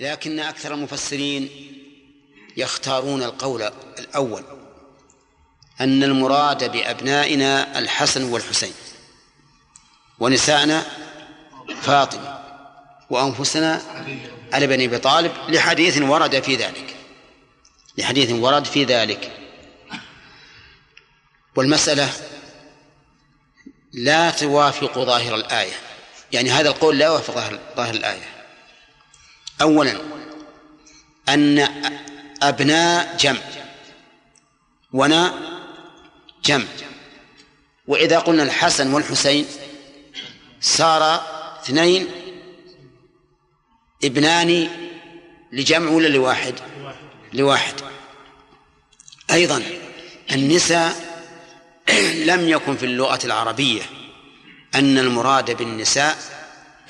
لكن أكثر المفسرين يختارون القول الأول، أن المراد بأبنائنا الحسن والحسين، ونساءنا فاطمة، وأنفسنا على بني أبي طالب، لحديث ورد في ذلك. والمسألة لا توافق ظاهر الآية، يعني هذا القول لا يوافق ظاهر الآية. أولا أن أبناء جمع ونا جمع، وإذا قلنا الحسن والحسين صار اثنين ابنان لجمع ولا لواحد؟ لواحد. أيضا النساء لم يكن في اللغة العربية أن المراد بالنساء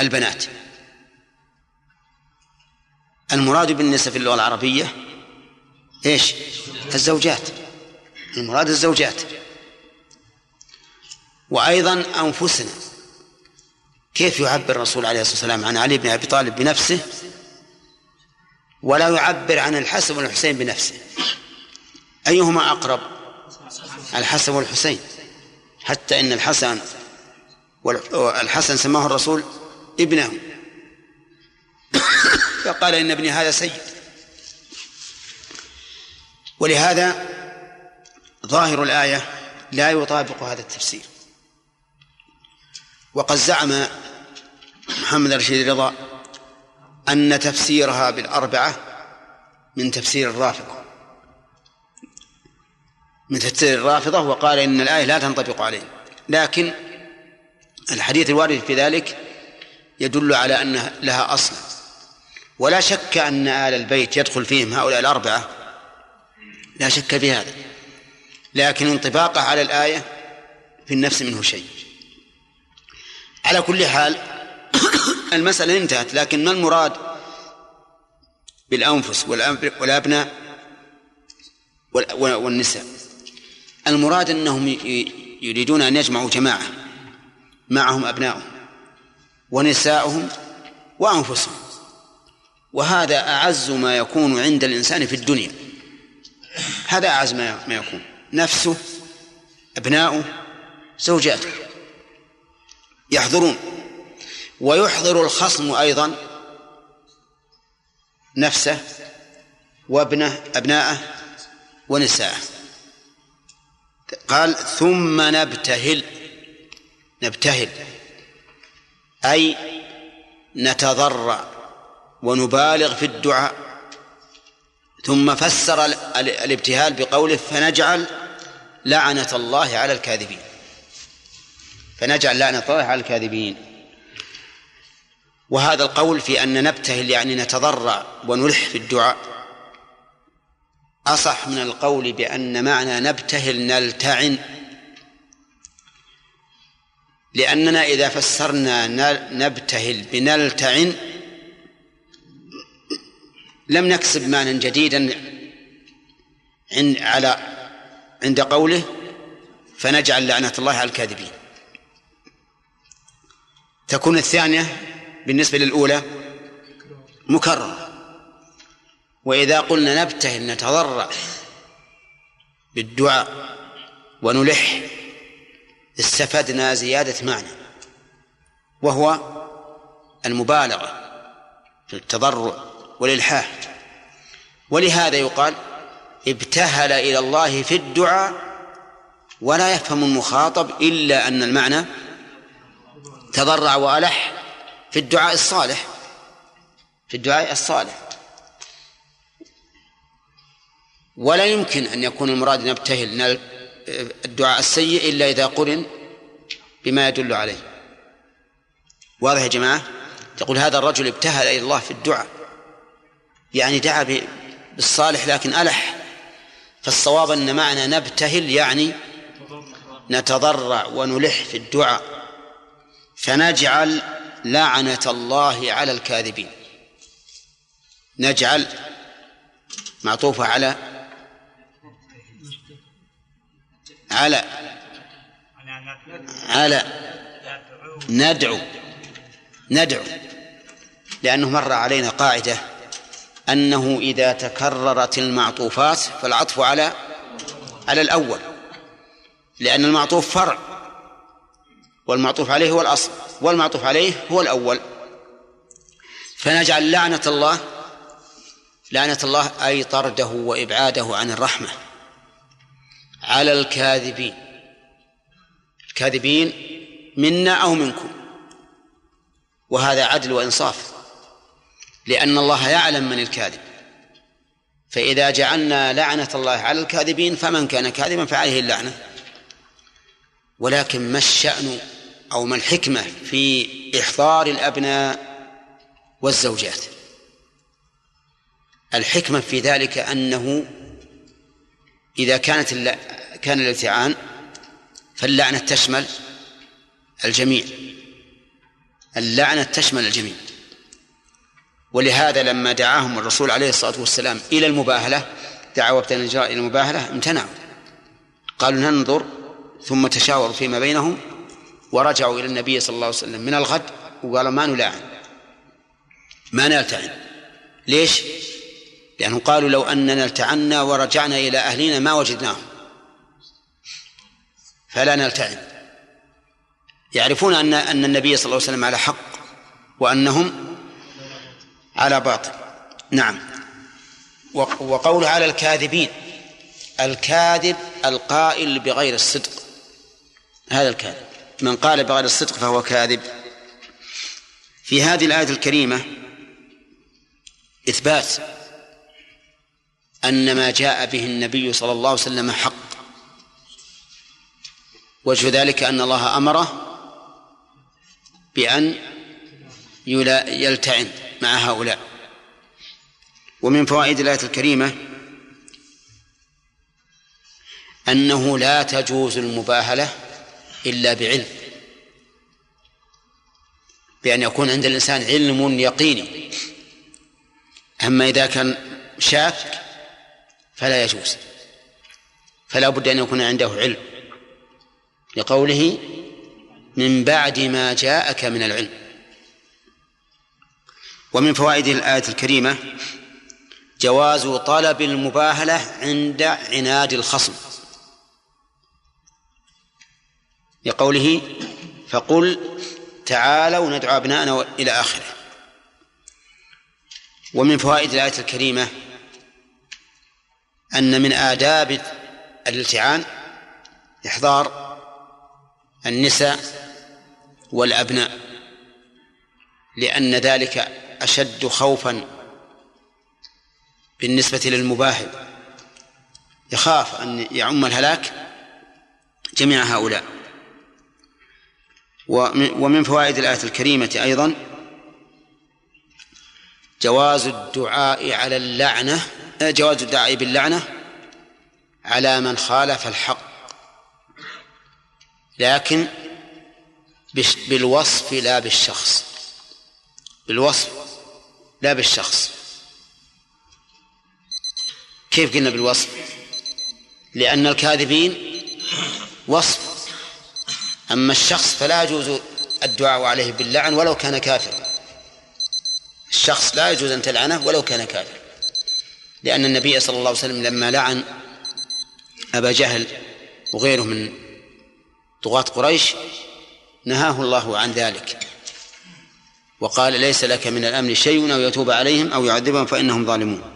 البنات، المراد بالنساء في اللغة العربية إيش؟ الزوجات، المراد الزوجات. وأيضا أنفسنا، كيف يعبر الرسول عليه الصلاة والسلام عن علي بن أبي طالب بنفسه ولا يعبر عن الحسن والحسين بنفسه؟ أيهما أقرب؟ الحسن والحسين، حتى إن الحسن سماه الرسول ابنه، فقال إن ابني هذا سيد. ولهذا ظاهر الآية لا يطابق هذا التفسير. وقد زعم محمد رشيد رضا أن تفسيرها بالأربعة من تفسير الرافضة، وقال إن الآية لا تنطبق عليه، لكن الحديث الوارد في ذلك يدل على أن لها أصل. ولا شك أن آل البيت يدخل فيهم هؤلاء الأربعة، لا شك في هذا، لكن انطباقه على الآية في النفس منه شيء. على كل حال المسألة انتهت، لكن ما المراد بالأنفس والأبناء والنساء؟ المراد أنهم يريدون أن يجمعوا جماعة معهم أبنائهم ونساؤهم وأنفسهم، وهذا أعز ما يكون عند الإنسان في الدنيا، هذا أعز ما يكون، نفسه، أبناؤه، زوجاته يحضرون. ويحضر الخصم أيضا نفسه وابنه، أبناءه ونساءه. قال ثم نبتهل أي نتضرع ونبالغ في الدعاء. ثم فسر الابتهال بقوله فنجعل لعنة الله على الكاذبين. وهذا القول في أن نبتهل يعني نتضرع ونلح في الدعاء أصح من القول بأن معنى نبتهل نلتعن، لأننا إذا فسرنا نبتهل بنلتعن لم نكسب معنى جديدا عند قوله فنجعل لعنة الله على الكاذبين. تكون الثانية بالنسبة للأولى مكررة. وإذا قلنا نبتهل نتضرع بالدعاء ونلح استفدنا زيادة معنى، وهو المبالغة في التضرع والإلحاح. ولهذا يقال ابتهل إلى الله في الدعاء، ولا يفهم المخاطب إلا أن المعنى تضرع وألح في الدعاء الصالح. ولا يمكن أن يكون المراد نبتهل الدعاء السيء إلا إذا قرن بما يدل عليه. واضح يا جماعة؟ تقول هذا الرجل ابتهل إلى الله في الدعاء، يعني دعا بالصالح لكن ألح. فالصواب أن معنى نبتهل يعني نتضرع ونلح في الدعاء. فنجعل لعنة الله على الكاذبين، نجعل معطوفة على ندعو، لأنه مر علينا قاعدة أنه إذا تكررت المعطوفات فالعطف على الأول، لأن المعطوف فرع والمعطوف عليه هو الأصل والمعطوف عليه هو الأول، فنجعل لعنة الله أي طرده وإبعاده عن الرحمة على الكاذبين منا أو منكم، وهذا عدل وإنصاف، لأن الله يعلم من الكاذب، فإذا جعلنا لعنة الله على الكاذبين فمن كان كاذبا فعليه اللعنة. ولكن ما الشأن أو ما الحكمة في إحضار الأبناء والزوجات؟ الحكمة في ذلك أنه إذا كان الالتعان فاللعنة تشمل الجميع، اللعنة تشمل الجميع، ولهذا لما دعاهم الرسول عليه الصلاة والسلام إلى المباهلة، دعوا ابتنجاء إلى المباهلة، امتنعوا، قالوا ننظر، ثم تشاوروا فيما بينهم ورجعوا إلى النبي صلى الله عليه وسلم من الغد وقالوا ما نلاعن، ما نلتعن. ليش؟ لأنهم قالوا لو أننا التعنا ورجعنا إلى أهلنا ما وجدناهم، فلا نلتعن، يعرفون أن النبي صلى الله عليه وسلم على حق وأنهم على باطل. نعم. وقوله على الكاذبين، الكاذب القائل بغير الصدق، هذا الكاذب، من قال بغير الصدق فهو كاذب. في هذه الآية الكريمة إثبات أن ما جاء به النبي صلى الله عليه وسلم حق، وجه ذلك أن الله أمره بأن يلتعن مع هؤلاء. ومن فوائد الآية الكريمة أنه لا تجوز المباهلة إلا بعلم، بأن يكون عند الإنسان علم يقيني، أما إذا كان شاك فلا يجوز، فلا بد أن يكون عنده علم، لقوله من بعد ما جاءك من العلم. ومن فوائد الآية الكريمة جواز طلب المباهلة عند عناد الخصم، لقوله فقل تعالوا ندعو أبناءنا إلى آخره. ومن فوائد الآية الكريمة أن من آداب الالتعان إحضار النساء والأبناء، لأن ذلك أشد خوفا بالنسبة للمباهل، يخاف أن يعم الهلاك جميع هؤلاء. ومن فوائد الآية الكريمة أيضا جواز الدعاء باللعنة على من خالف الحق، لكن بالوصف لا بالشخص، بالوصف لا بالشخص. كيف قلنا بالوصف؟ لأن الكاذبين وصف، أما الشخص فلا يجوز الدعاء عليه باللعن ولو كان كافرا، الشخص لا يجوز أن تلعنه ولو كان كافرا، لأن النبي صلى الله عليه وسلم لما لعن أبا جهل وغيره من طغاة قريش نهاه الله عن ذلك وقال ليس لك من الأمر شيء أو يتوب عليهم أو يعذبهم فإنهم ظالمون.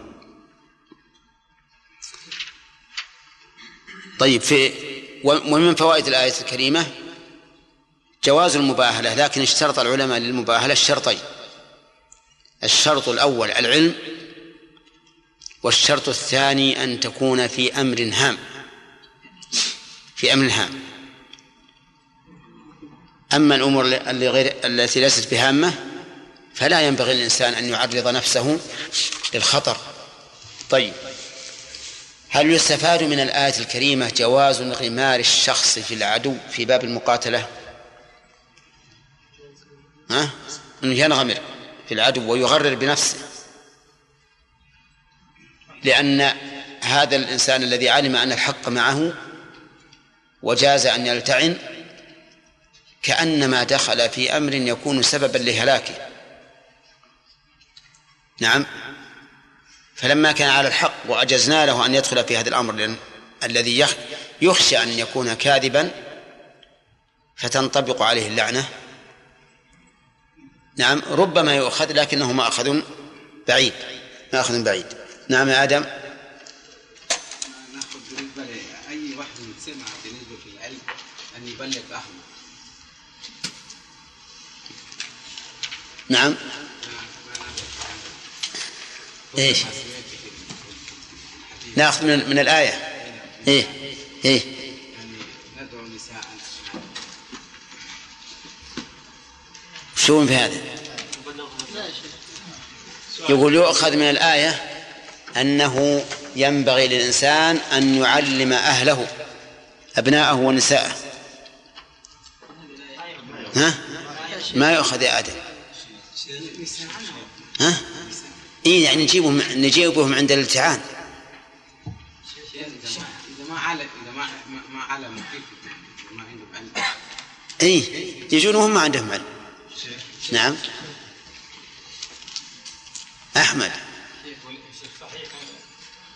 طيب، ومن فوائد الآية الكريمة جواز المباهلة، لكن اشترط العلماء للمباهلة الشرطين، الشرط الأول العلم، والشرط الثاني أن تكون في أمر هام، في أمر هام. أما الأمور التي ليست بهامة فلا ينبغي للإنسان أن يعرض نفسه للخطر. طيب، هل يستفاد من الآية الكريمة جواز غمار الشخص في العدو في باب المقاتلة؟ أنه ينغمر في العدو ويغرر بنفسه، لأن هذا الإنسان الذي علم أن الحق معه وجاز أن يلتعن كأنما دخل في أمر يكون سببا لهلاكه. نعم. فلما كان على الحق وأجزنا له أن يدخل في هذا الأمر الذي يخشى أن يكون كاذبا فتنطبق عليه اللعنة، نعم ربما يؤخذ لكنه مأخذ بعيد، مأخذ بعيد. نعم يا آدم. نأخذ بالنسبة لأي واحد يتسمع بالنسبة في العلم أن يبلغ أهله. نعم. إيش؟ نأخذ من الآية. إيه إيه. شو في هذا؟ يقول يؤخذ من الآية أنه ينبغي للإنسان أن يعلم أهله أبناءه ونساءه. ها؟ ما يؤخذ يا آدم؟ ها؟ إيه يعني نجيبهم عند الامتحان. إذا ما علم كيف ما عندهم علم. إيه يجون وهم ما عندهم علم. نعم. أحمد. صحيح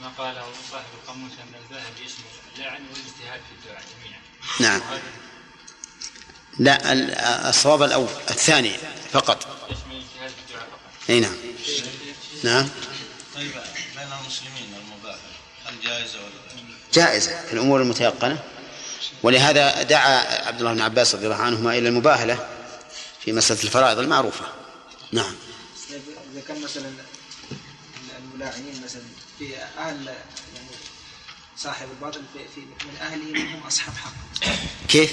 ما قاله صاحب القاموس أن الذاهب يشمل اللعن والاجتهاد في الدعاء جميعا. نعم. لا الصواب الأول، الثاني فقط. يشمل الاجتهاد في الدعاء فقط. أي نعم. نعم. طيب بين المسلمين المباح هل جائزة ولا جائزة في الأمور المتيقنة، ولهذا دعا عبد الله بن عباس رضي الله عنهما إلى المباهلة في مسألة الفرائض المعروفة. نعم. إذا كان مثلا الملاعنين مثلا في أهل يعني صاحب الباطل في من أهلهم هم أصحاب حق. كيف؟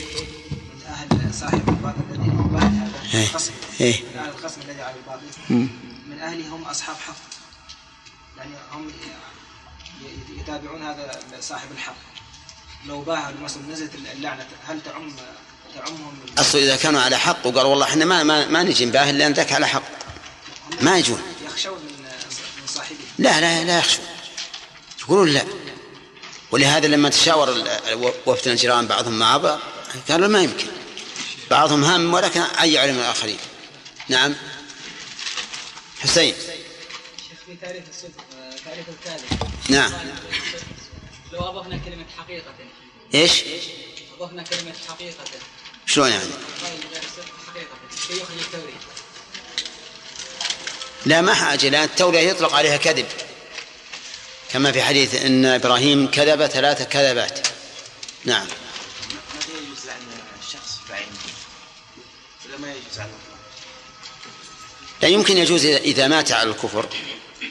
من أهل صاحب الباطل الذي هو هذا الخصم. إيه. من أهل الخصم الذي على الباطل. من أهلهم أصحاب حق. يعني هم يتابعون هذا صاحب الحق. لو باهل مثلا نزلت اللعنة هل تعمهم؟ أصل إذا كانوا على حق وقالوا والله إحنا ما نجي نباهل لأن ذاك على حق. ما يجون. يخشون من صاحبهم. لا يخشون. يقولون لا. ولهذا لما تشاور وفد الجيران بعضهم مع بعض قالوا ما يمكن. بعضهم هم ولكن أي علم الآخرين. نعم. حسين. في تعريف الصدق، تعريف الكاذب. نعم. لو أضفنا كلمة حقيقة. إيش؟ أضفنا كلمة حقيقة. شلون يعني؟ حقيقة. التورية. لا ما حاجة، لأن التورية يطلق عليها كذب، كما في حديث إن إبراهيم كذب 3 كذبات. نعم. ما يجوز عن الشخص بعينه ولا ما يجوز عنه؟ لا يمكن يجوز إذا مات على الكفر،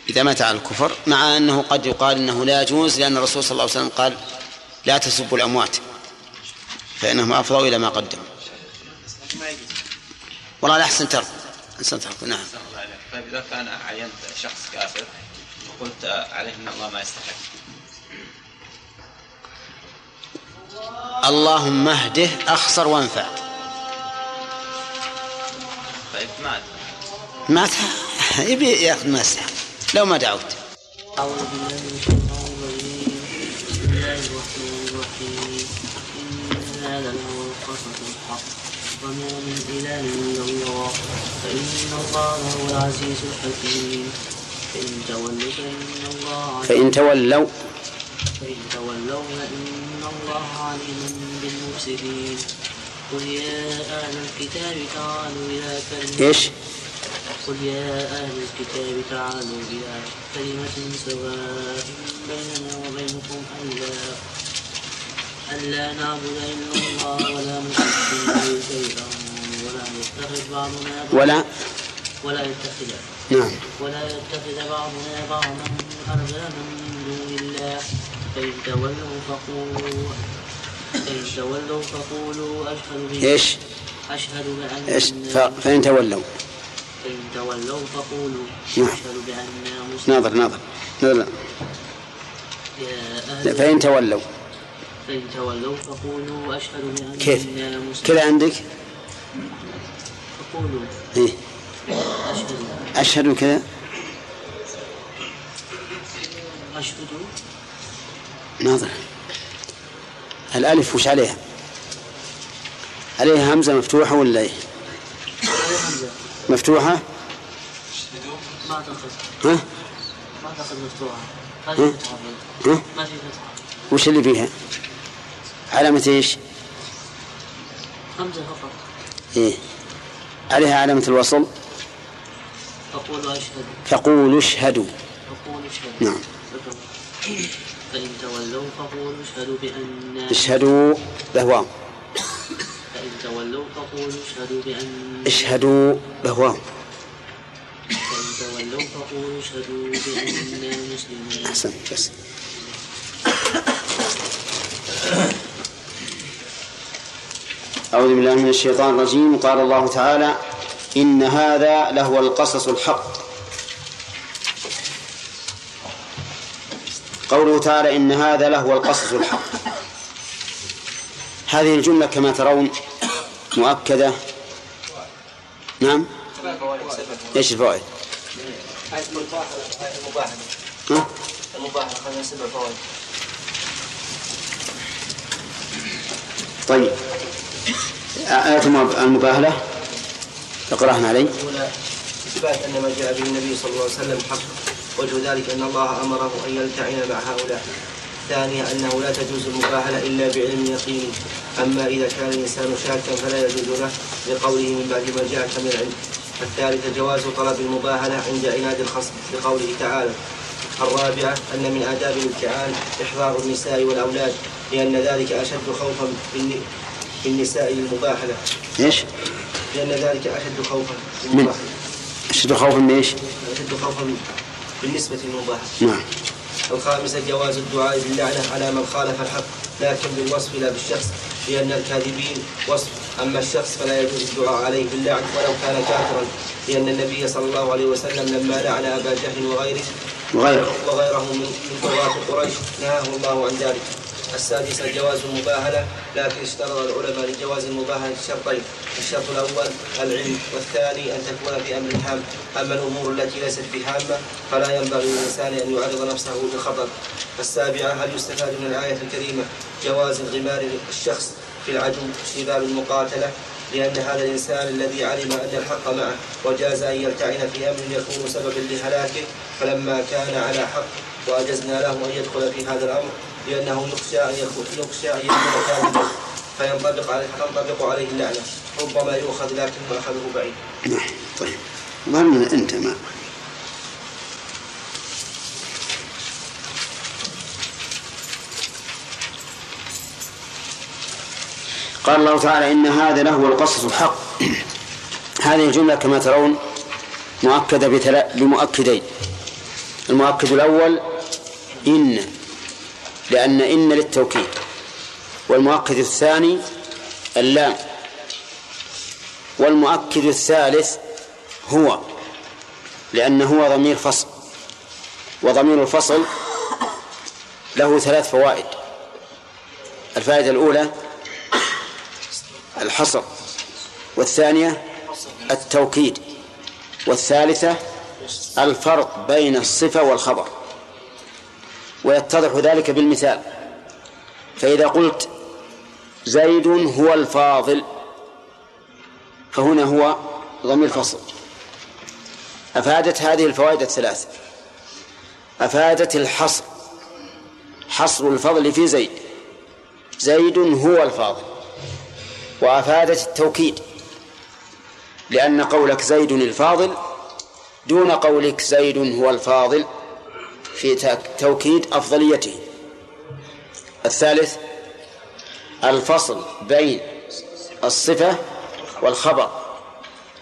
إذا مات على الكفر، مع أنه قد يقال أنه لا يجوز لأن الرسول صلى الله عليه وسلم قال لا تسبوا الأموات فإنهم أفضوا إلى ما قدموا. والله لا أحسن ترك، أحسن ترك. نعم. فإذا كان عينت شخص كافر وقلت عليه أن الله ما يستحق، اللهم اهده أخسر وانفع. طيب مات يبي يأخذ ما يستحق لو ما دعوت. أعوذ بالله من الشيطان الرجيم. بسم الله الرحمن الرحيم. إن هذا لهو القصص الحق وما من إله إلا الله فإن الله هو العزيز الحكيم. فإن تولوا فإن الله عليم بالمفسدين. قل يا أهل الكتاب تعالوا إلى كلمة إيش؟ قل يا أهل الكتاب تعالوا إلى كلمة سواء بيننا وبينكم ألا نعبد إلا الله ولا نشرك به شيئا ولا يتخذ بعضنا بعضا أربابا من دون الله فإن تولوا فقولوا أشهد بأننا مسلمون. ناظر فإن تولوا فقولوا أشهد بأننا مسلمون. كذا عندك فقولوا إيه؟ أشهد كذا أشهد. ناظر الألف وش عليها؟ عليها همزة مفتوحة ولا إيه؟ مفتوحة. ها؟ ما في فتحة. وش اللي فيها؟ علامة ايش؟ همزة فقط. ايه عليها علامة الوصل؟ فقولوا اشهدوا. فقولوا اشهدوا. نعم. فإن تولوا فقولوا اشهدوا بأن. اشهدوا بهوام. فإن تولوا فقولوا اشهدوا بأن. اشهدوا بهوام. فإن تولوا فقولوا اشهدوا بأننا مسلمون. أحسن بس. أعوذ بالله من الشيطان الرجيم. قال الله تعالى: إن هذا لهو القصص الحق. قوله تعالى: إن هذا لهو القصص الحق، هذه الجملة كما ترون مؤكدة. نعم. ايش الفوائد؟ المباحث خلينا 7 فوائد. طيب آية المباهلة اقراها علي. الأولى إثبات أن ما جاء به النبي صلى الله عليه وسلم حق، وجه ذلك أن الله أمره أن يلتعن مع هؤلاء. الثانية أنه لا تجوز المباهلة إلا بعلم يقين، أما إذا كان الإنسان شاكا فلا يجوز له، لقوله من بعد ما جاءك من العلم. الثالثة جواز طلب المباهلة عند عناد الخصم، لقوله تعالى. الرابعة أن من آداب الامتحان إحضار النساء والأولاد، لأن ذلك أشد خوفا بالنساء للمباهلة. إيش؟ لأن ذلك أشد خوفا للمباهلة. أشد خوفا من إيش؟ أشد خوفا بالنسبة للمباهلة. نعم. الخامسة جواز الدعاء باللعنة على من خالف الحق، لكن بالوصف لا بالشخص، لأن الكاذبين وصف، أما الشخص فلا يجوز الدعاء عليه باللعن ولو كان كافرا، لأن النبي صلى الله عليه وسلم لما لعن أبا جهل وغيره من قراء قريش نهاه الله عن ذلك. السادسة جواز المباهلة، لكن اشترط العلماء لجواز المباهلة شرطين: الشرط الأول العلم، والثاني أن تكون في أمر هام، أما الأمور التي ليست في هامة فلا ينبغي للإنسان أن يعرض نفسه للخطر. السابعة هل يستفاد من الآية الكريمة جواز انغمار الشخص في العدو في باب المقاتلة، لأن هذا الإنسان الذي علم أن الحق معه وجاز أن يلتعن في أمر يكون سببا لهلاكه فلما كان على حق وأجزنا له أن يدخل في هذا الأمر، لأنه يخشى أن يكون كاذبا فينطبق عليه اللعنة، ربما يؤخذ لكن مأخذه بعيد. نعم. طيب ظن أنت ما قال الله تعالى: إن هذا لهو القصص الحق. هذه الجملة كما ترون مؤكدة بمؤكدين. المؤكد الأول إن، لأن إن للتوكيد، والمؤكد الثاني اللام، والمؤكد الثالث هو، لأن هو ضمير فصل، وضمير الفصل له 3 فوائد. الفائدة الأولى الحصر، والثانية التوكيد، والثالثة الفرق بين الصفة والخبر. ويتضح ذلك بالمثال، فإذا قلت زيد هو الفاضل، فهنا هو ضمير فصل. أفادت هذه الفوائد الثلاثة، أفادت الحصر، حصر الفضل في زيد، زيد هو الفاضل. وأفادت التوكيد، لأن قولك زيد الفاضل دون قولك زيد هو الفاضل في توكيد أفضليته. الثالث الفصل بين الصفة والخبر،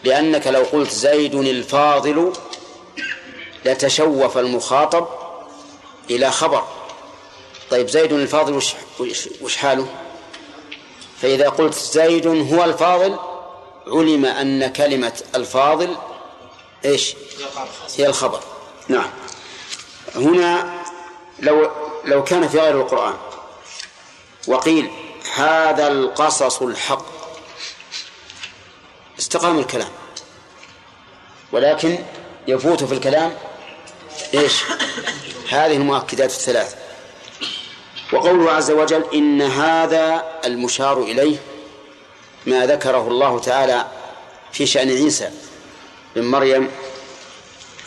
لأنك لو قلت زيد الفاضل لتشوف المخاطب إلى خبر. طيب زيد الفاضل وش حاله؟ فإذا قلت زيد هو الفاضل علم أن كلمة الفاضل إيش؟ هي الخبر. نعم. هنا لو كان في غير القرآن وقيل هذا القصص الحق استقام الكلام، ولكن يفوت في الكلام إيش؟ هذه المؤكدات الثلاثة. وقوله عز وجل: إن هذا، المشار إليه ما ذكره الله تعالى في شأن عيسى بن مريم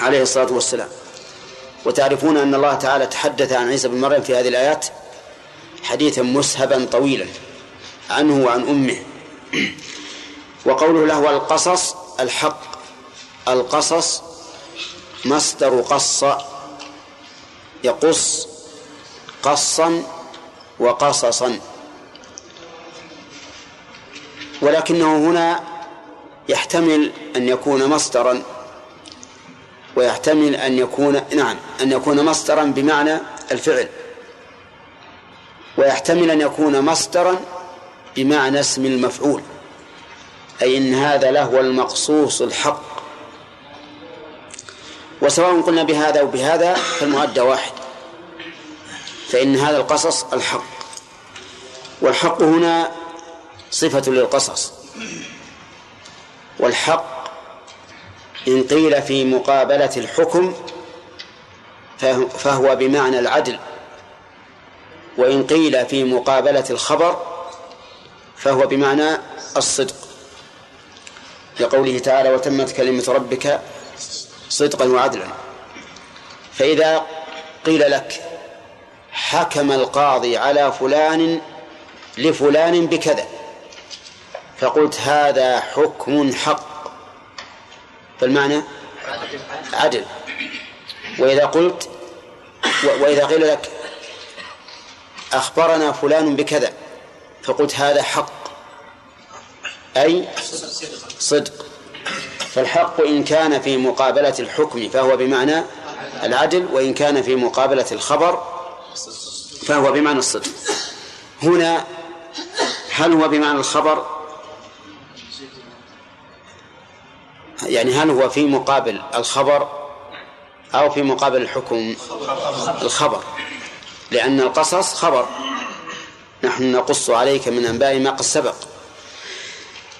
عليه الصلاة والسلام، وتعرفون أن الله تعالى تحدث عن عيسى بن مريم في هذه الآيات حديثا مسهبا طويلا عنه وعن أمه. وقوله له القصص الحق، القصص مصدر قص، يقص قصا وقصصا، ولكنه هنا يحتمل أن يكون مصدرا ويحتمل أن يكون مصدرا بمعنى الفعل، ويحتمل أن يكون مصدرا بمعنى اسم المفعول، أي إن هذا لهو المقصوص الحق. وسواء قلنا بهذا وبهذا فالمؤدى واحد، فإن هذا القصص الحق، والحق هنا صفة للقصص، والحق إن قيل في مقابلة الحكم فهو بمعنى العدل، وإن قيل في مقابلة الخبر فهو بمعنى الصدق، لقوله تعالى وتمت كلمة ربك صدقا وعدلا. فإذا قيل لك حكم القاضي على فلان لفلان بكذا، فقلت هذا حكم حق، فالمعنى عدل. وإذا قلت وإذا قيل لك أخبرنا فلان بكذا، فقلت هذا حق أي صدق. فالحق إن كان في مقابلة الحكم فهو بمعنى العدل، وإن كان في مقابلة الخبر فهو بمعنى الصدق. هنا هل هو بمعنى الخبر؟ يعني هل هو في مقابل الخبر أو في مقابل الحكم؟ الخبر، لأن القصص خبر، نحن نقص عليك من أنباء ما قد سبق.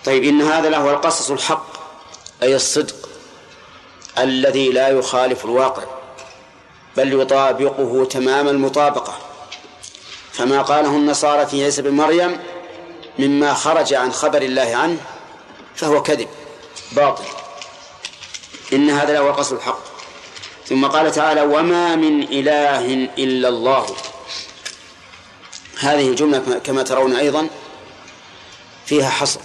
طيب، إن هذا لهو القصص الحق أي الصدق الذي لا يخالف الواقع بل يطابقه تمام المطابقة، فما قاله النصارى في عيسى بن مريم مما خرج عن خبر الله عنه فهو كذب باطل. إن هذا لهو القصص الحق. ثم قال تعالى وما من إله إلا الله. هذه الجملة كما ترون أيضا فيها حصر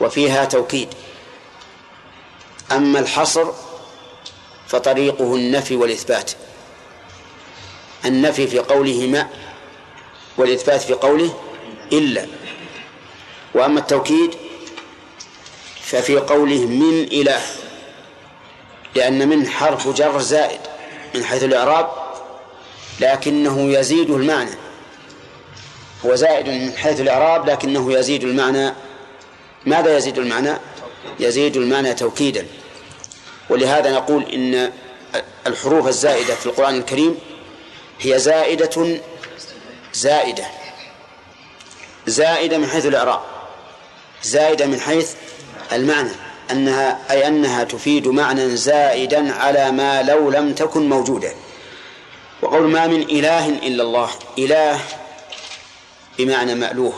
وفيها توكيد. أما الحصر فطريقه النفي والإثبات، النفي في قوله ما والإثبات في قوله إلا. وأما التوكيد ففي قوله من إله، لأن من حرف جر زائد من حيث الإعراب، لكنه يزيد المعنى، هو زائد من حيث الإعراب لكنه يزيد المعنى. ماذا يزيد المعنى؟ يزيد المعنى توكيدا. ولهذا نقول إن الحروف الزائدة في القرآن الكريم هي زائدة زائدة، زائدة من حيث الإعراب، زائدة من حيث المعنى، أنها أي أنها تفيد معنى زائدا على ما لو لم تكن موجودة. وقول ما من إله إلا الله، إله بمعنى مألوه،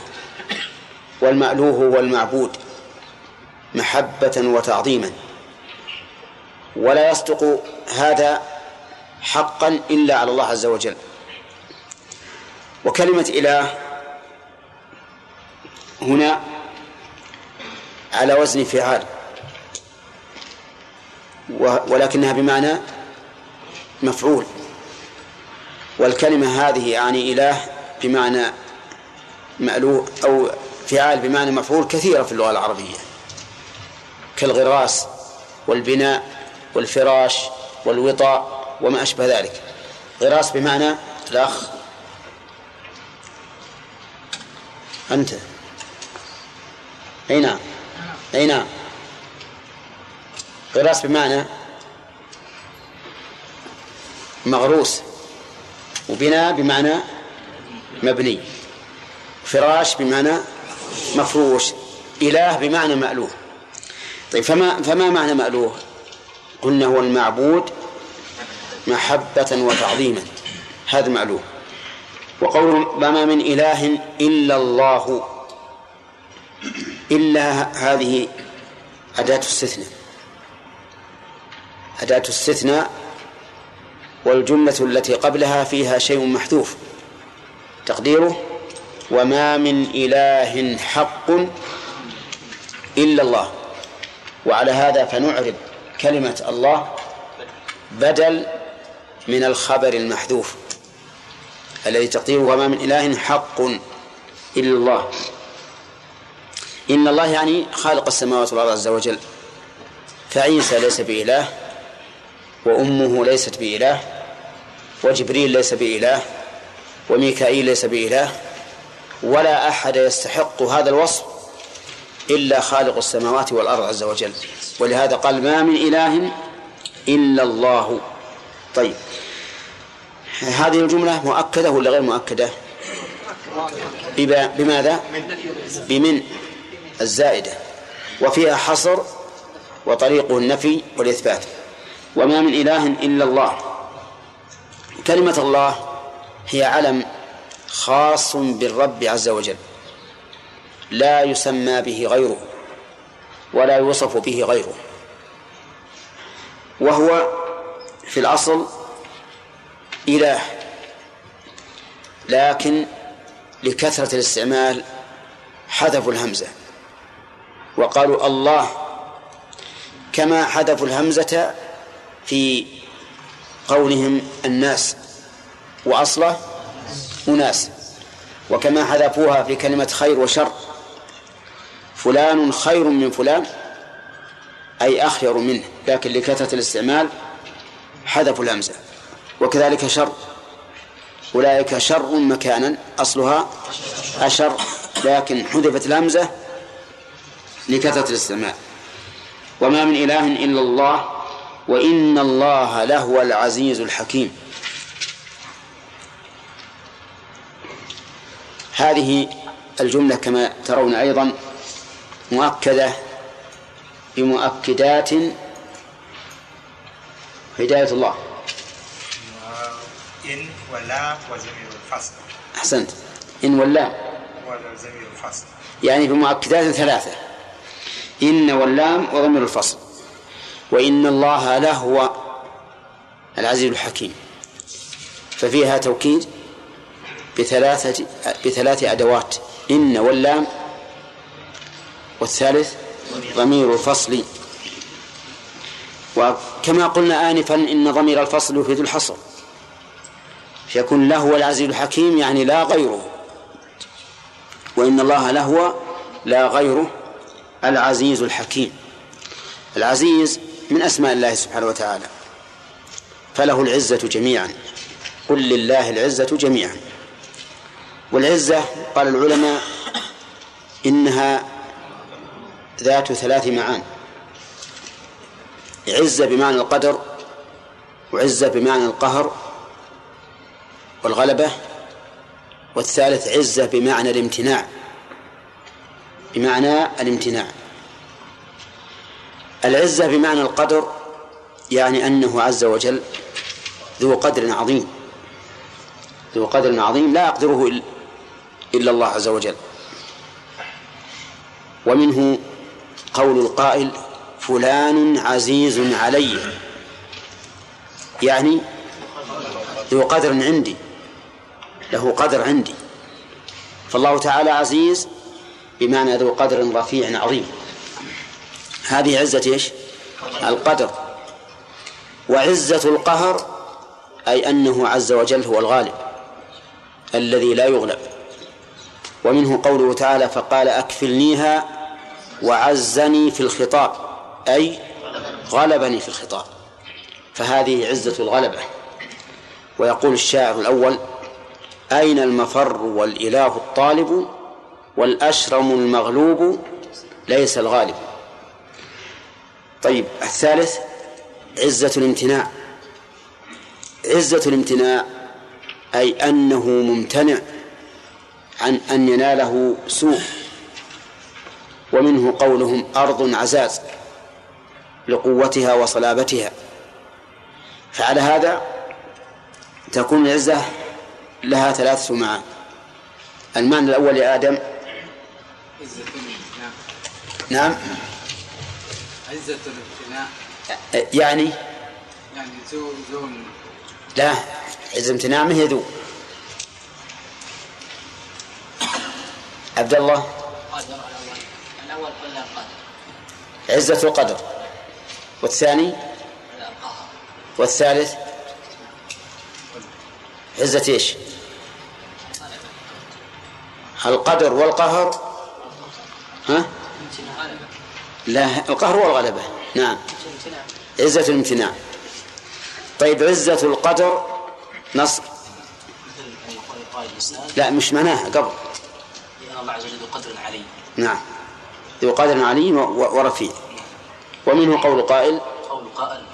والمألوه هو المعبود محبة وتعظيما، ولا يصدق هذا حقا إلا على الله عز وجل. وكلمة إله هنا على وزن فعال، ولكنها بمعنى مفعول، والكلمة هذه يعني إله بمعنى مألوه أو فعال بمعنى مفعول كثيرة في اللغة العربية، كالغراس والبناء والفراش والوطاء وما أشبه ذلك. غراس بمعنى الأخ، أنت أين غراس بمعنى مغروس، وبناء بمعنى مبني، فراش بمعنى مفروش، إله بمعنى مألوه. طيب، فما معنى مألوه؟ قلنا هو المعبود محبة وتعظيما، هذا مألوه. وقول وما من إله إلا الله، إلا هذه أداة استثناء، أداة استثناء والجملة التي قبلها فيها شيء محذوف تقديره وما من إله حق إلا الله. وعلى هذا فنعرب كلمة الله بدل من الخبر المحذوف الذي تقديره وما من إله حق إلا الله. إن الله يعني خالق السماوات والأرض عز وجل. فعيسى ليس بإله، وأمه ليست بإله، وجبريل ليس بإله، وميكائيل ليس بإله، ولا أحد يستحق هذا الوصف إلا خالق السماوات والأرض عز وجل. ولهذا قال ما من إله إلا الله. طيب، هذه الجملة مؤكدة ولا غير مؤكدة؟ بماذا؟ بمن الزائدة، وفيها حصر وطريقه النفي والإثبات. وما من إله إلا الله. كلمة الله هي علم خاص بالرب عز وجل، لا يسمى به غيره ولا يوصف به غيره، وهو في الأصل إله، لكن لكثرة الاستعمال حذفوا الهمزة وقالوا الله، كما حذفوا الهمزة في قولهم الناس وأصله أناس، وكما حذفوها في كلمة خير وشر، فلان خير من فلان أي أخير منه، لكن لكثرة الاستعمال حذفوا الهمزة. وكذلك شر، أولئك شر مكانا أصلها أشر، لكن حذفت الهمزة لكثرة الاستعمال. وما من إله إلا الله وإن الله لهو العزيز الحكيم. هذه الجملة كما ترون أيضا مؤكدة بمؤكدات هداية الله. إن ولا وزمير الفصل. أحسنت، إن ولا وزمير الفصل، يعني بمؤكدات ثلاثة، إن واللام وضمير الفصل. وإن الله لهو العزيز الحكيم، ففيها توكيد بثلاث أدوات، إن واللام، والثالث ضمير الفصل. وكما قلنا آنفا إن ضمير الفصل يفيد الحصر، فيكون لهو العزيز الحكيم يعني لا غيره، وإن الله لهو لا غيره العزيز الحكيم. العزيز من أسماء الله سبحانه وتعالى، فله العزة جميعا، قل لله العزة جميعا. والعزة قال العلماء إنها ذات ثلاث معان، عزة بمعنى القدر، وعزة بمعنى القهر والغلبة، والثالث عزة بمعنى الامتناع، بمعنى الامتناع. العزة بمعنى القدر يعني أنه عز وجل ذو قدر عظيم، ذو قدر عظيم لا يقدره إلا الله عز وجل. ومنه قول القائل فلان عزيز علي، يعني ذو قدر عندي، له قدر عندي. فالله تعالى عزيز بمعنى ذو قدر رفيع عظيم، هذه عزة إيش؟ القدر. وعزة القهر أي أنه عز وجل هو الغالب الذي لا يغلب، ومنه قوله تعالى فقال أكفلنيها وعزني في الخطاب، أي غلبني في الخطاب، فهذه عزة الغلبة. ويقول الشاعر الأول أين المفر والإله الطالب والأشرم المغلوب ليس الغالب. طيب، الثالث عزة الامتناع، عزة الامتناع أي أنه ممتنع عن أن يناله سوء، ومنه قولهم أرض عزاز لقوتها وصلابتها. فعلى هذا تكون العزة لها ثلاث معان. المعنى الأول يا آدم، نعم، عزة الامتناع يعني لا، إذا امتناع منه يذوب. عبد الله الأول قلنا القدر، عزة القدر، والثاني والثالث عزة إيش؟ القدر والقهر. ها؟ لا، القهر والغلبة. نعم، عزة الامتناع. طيب عزة القدر نصر؟ لا، مش معناها قبل. الله عز وجل ذو قدر علي. نعم، ذو قدر علي ورفيع. ومنه قول قائل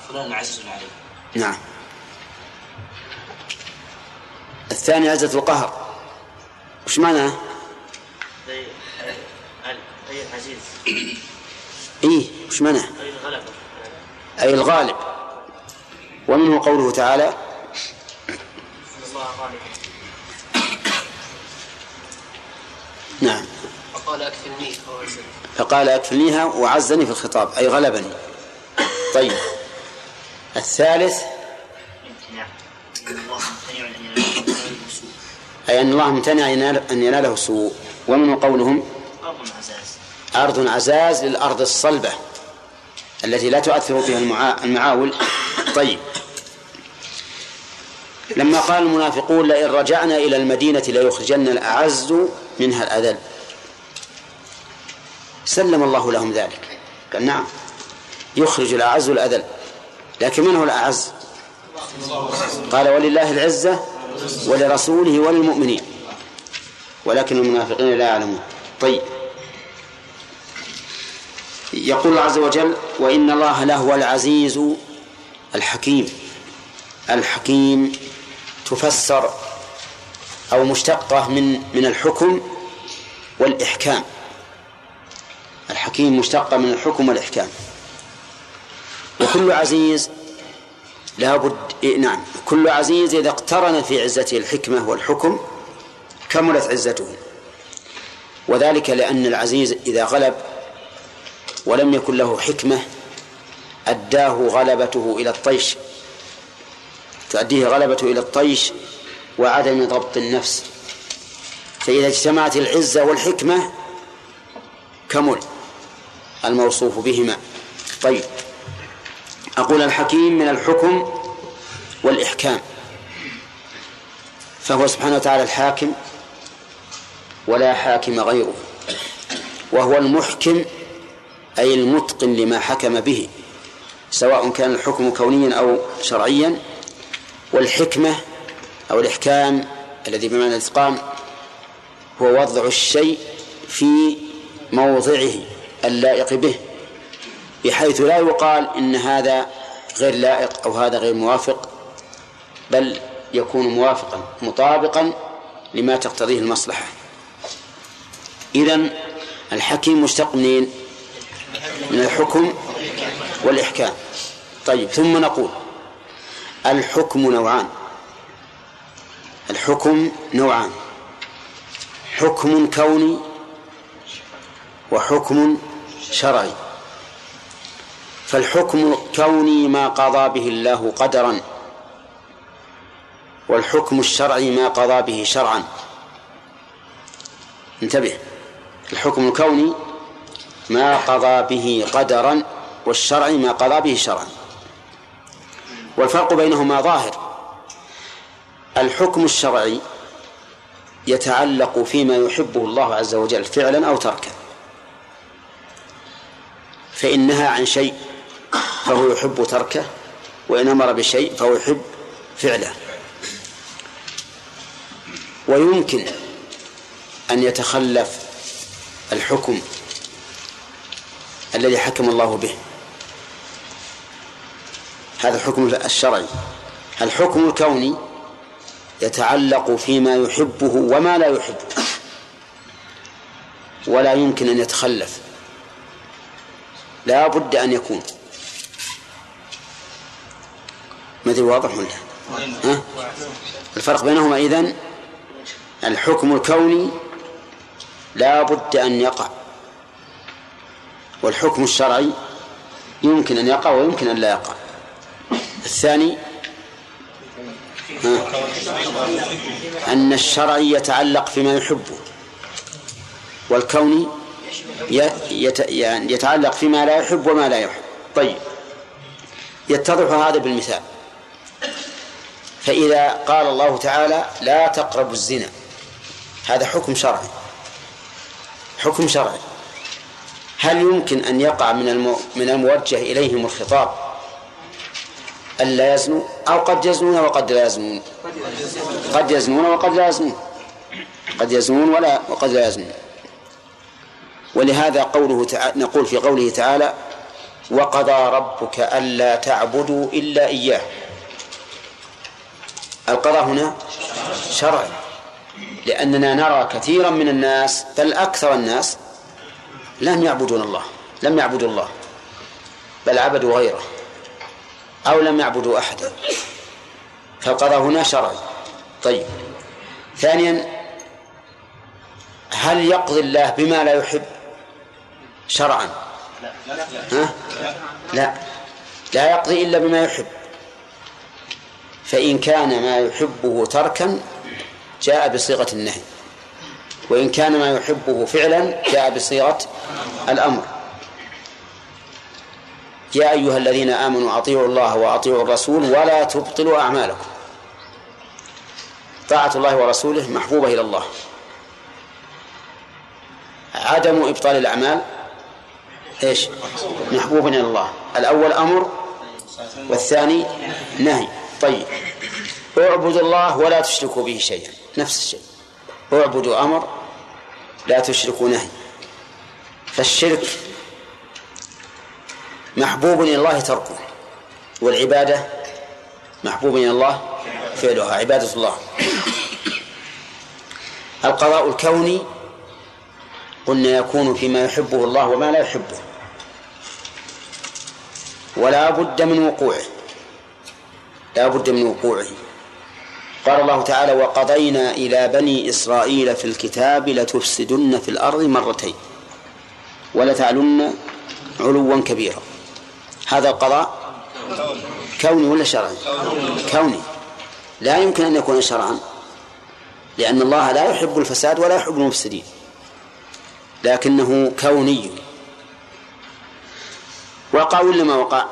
فلان عزيز علي. نعم. الثاني عزة القهر، وش معناه؟ أي عزيز. إيه، وش معناه؟ أي الغلب، أي الغالب. ومنه قوله تعالى الله غالب. نعم، فقال أكفلنيها وعزني في الخطاب، أي غلبني. طيب الثالث أي أن الله امتنع أن يناله السوء. ومن قولهم أرض عزاز للأرض الصلبة التي لا تؤثر فيها المعاول. طيب لما قال المنافقون لئن رجعنا إلى المدينة ليخرجن الأعز منها الأذل، سلم الله لهم ذلك، قال نعم يخرج الأعز الأذل، لكن من هو الأعز؟ قال ولله العزة ولرسوله وللمؤمنين ولكن المنافقين لا يعلمون. طيب يقول الله عز وجل وإن الله لهو العزيز الحكيم. الحكيم تفسر أو مشتقة من الحكم والإحكام. الحكيم مشتقة من الحكم والإحكام. وكل عزيز لابد، نعم، كل عزيز إذا اقترن في عزته الحكمة والحكم كملت عزته، وذلك لأن العزيز إذا غلب ولم يكن له حكمة أداه غلبته إلى الطيش، تؤديه غلبته إلى الطيش وعدم ضبط النفس. فإذا اجتمعت العزة والحكمة كمل الموصوف بهما. طيب أقول الحكيم من الحكم والإحكام، فهو سبحانه وتعالى الحاكم ولا حاكم غيره، وهو المحكم أي المتقن لما حكم به، سواء كان الحكم كونيا أو شرعيا. والحكمة أو الإحكام الذي بمعنى الإتقان هو وضع الشيء في موضعه اللائق به، بحيث لا يقال إن هذا غير لائق أو هذا غير موافق، بل يكون موافقا مطابقا لما تقتضيه المصلحة. إذن الحكيم مشتق منين؟ من الحكم والإحكام. طيب ثم نقول الحكم نوعان. الحكم نوعان، حكم كوني وحكم شرعي. فالحكم الكوني ما قضى به الله قدرا، والحكم الشرعي ما قضى به شرعا. انتبه، الحكم الكوني ما قضى به قدرا، والشرعي ما قضى به شرعا، والفرق بينهما ظاهر. الحكم الشرعي يتعلق فيما يحبه الله عز وجل فعلا أو تركا، فإن نهى عن شيء فهو يحب تركه، وإن أمر بشيء فهو يحب فعله. ويمكن أن يتخلف الحكم الذي حكم الله به، هذا الحكم الشرعي. الحكم الكوني يتعلق فيما يحبه وما لا يحبه، ولا يمكن أن يتخلف، لا بد أن يكون. ماذا واضح ولا؟ ها؟ الفرق بينهما إذن الحكم الكوني لا بد أن يقع، والحكم الشرعي يمكن أن يقع ويمكن أن لا يقع. الثاني أن الشرعي يتعلق فيما يحبه، والكوني يتعلق فيما لا يحب وما لا يحب. طيب، يتضح هذا بالمثال. فإذا قال الله تعالى لا تقربوا الزنا، هذا حكم شرعي، حكم شرعي. هل يمكن أن يقع من الموجه إليهم الخطاب ألا يزنوا، أو قد يزنون وقد لا يزنون؟ قد يزنون وقد لا يزنون، قد يزنون ولا وقد لا يزنون. ولهذا قوله تعالى، نقول في قوله تعالى وقضى ربك ألا تعبدوا إلا إياه. القضاء هنا شرعي، لأننا نرى كثيرا من الناس، بل أكثر الناس، لم يعبدوا الله بل عبدوا غيره أو لم يعبدوا أحدا، فالقضاء هنا شرعي. طيب، ثانيا، هل يقضي الله بما لا يحب شرعا؟ لا يقضي إلا بما يحب. فإن كان ما يحبه تركا جاء بصيغة النهي، وإن كان ما يحبه فعلا جاء بصيغة الأمر. يا أيها الذين آمنوا أطيعوا الله وأطيعوا الرسول ولا تبطلوا أعمالكم. طاعة الله ورسوله محبوبة إلى الله، عدم إبطال الأعمال إيش؟ محبوب إلى الله. الأول أمر والثاني نهي. طيب، اعبدوا الله ولا تشركوا به شيئا، نفس الشيء، اعبدوا أمر، لا تشركوا نهي. فالشرك محبوب إلى الله تركه، والعبادة محبوب إلى الله فعلها، عبادة الله. القضاء الكوني قلنا يكون فيما يحبه الله وما لا يحبه، ولا بد من وقوعه، لا بد من وقوعه. قال الله تعالى وقضينا إلى بني إسرائيل في الكتاب لتفسدن في الأرض مرتين ولتعلن علوا كبيرا. هذا القضاء كوني ولا شرعي؟ كوني، لا يمكن أن يكون شرعا، لأن الله لا يحب الفساد ولا يحب المفسدين، لكنه كوني. وقع ولا ما وقع؟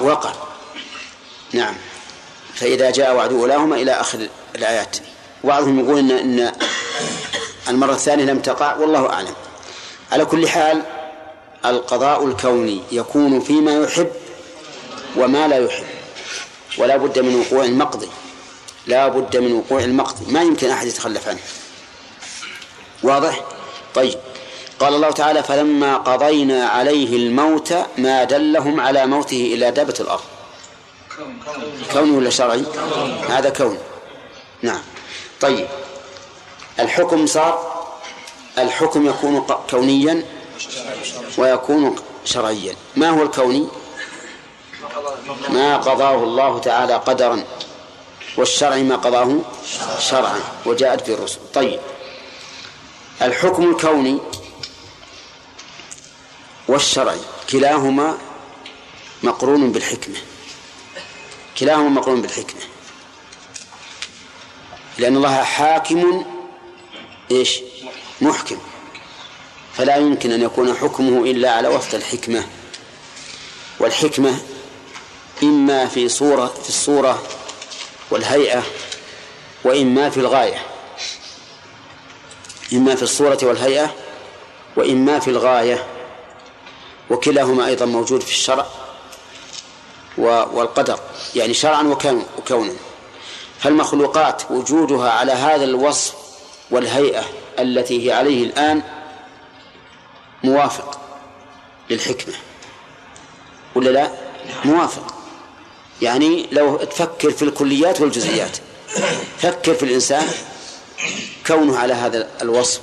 وقع، نعم. فإذا جاء وعد أولاهما إلى آخر الآيات. وعدهم يقول إن المرة الثانية لم تقع، والله أعلم. على كل حال، القضاء الكوني يكون فيما يحب وما لا يحب، ولا بد من وقوع المقضي، لا بد من وقوع المقضي، ما يمكن أحد يتخلف عنه. واضح؟ طيب، قال الله تعالى فلما قضينا عليه الموت ما دلهم على موته إلا دابة الأرض. كون ولا شرعي؟ هذا كون، نعم. طيب، الحكم صار، الحكم يكون كونيا ويكون شرعيا. ما هو الكوني؟ ما قضاه الله تعالى قدرا، والشرعي ما قضاه شرعا وجاءت به الرسل. طيب، الحكم الكوني والشرعي كلاهما مقرون بالحكمة، كلاهما مقرون بالحكمة، لأن الله حاكم إيش؟ محكم، فلا يمكن أن يكون حكمه إلا على وفق الحكمة. والحكمة إما في الصورة والهيئة، وإما في الغاية، إما في الصورة والهيئة وإما في الغاية، وكلاهما أيضا موجود في الشرع والقدر، يعني شرعا وكونا. فالمخلوقات وجودها على هذا الوصف والهيئة التي هي عليه الآن موافق للحكمة ولا لا؟ موافق، يعني لو تفكر في الكليات والجزئيات، فكر في الإنسان كونه على هذا الوصف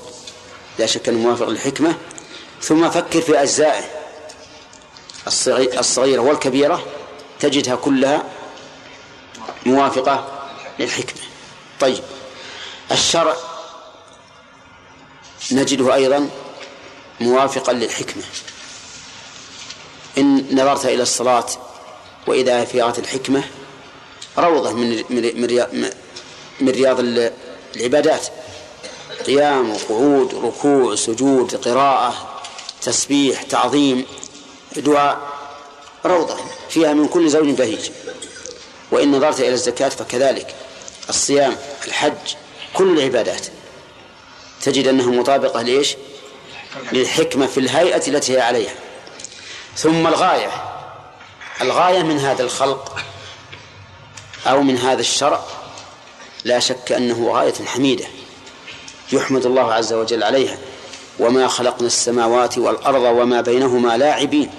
لا شك أنه موافق للحكمة، ثم فكر في أجزائه الصغيرة والكبيرة تجدها كلها موافقة للحكمة. طيب، الشرع نجده أيضا موافقا للحكمة، إن نظرت إلى الصلاة وإذا فيها الحكمة روضة من رياض العبادات، قيام وقعود ركوع سجود قراءة تسبيح تعظيم دعاء، روضة فيها من كل زوج بهيج. وإن نظرت إلى الزكاة فكذلك، الصيام الحج كل العبادات تجد أنها مطابقة لإيش؟ للحكمة في الهيئة التي هي عليها. ثم الغاية من هذا الخلق أو من هذا الشرع لا شك أنه غاية حميدة يحمد الله عز وجل عليها، وما خلقنا السماوات والأرض وما بينهما لاعبين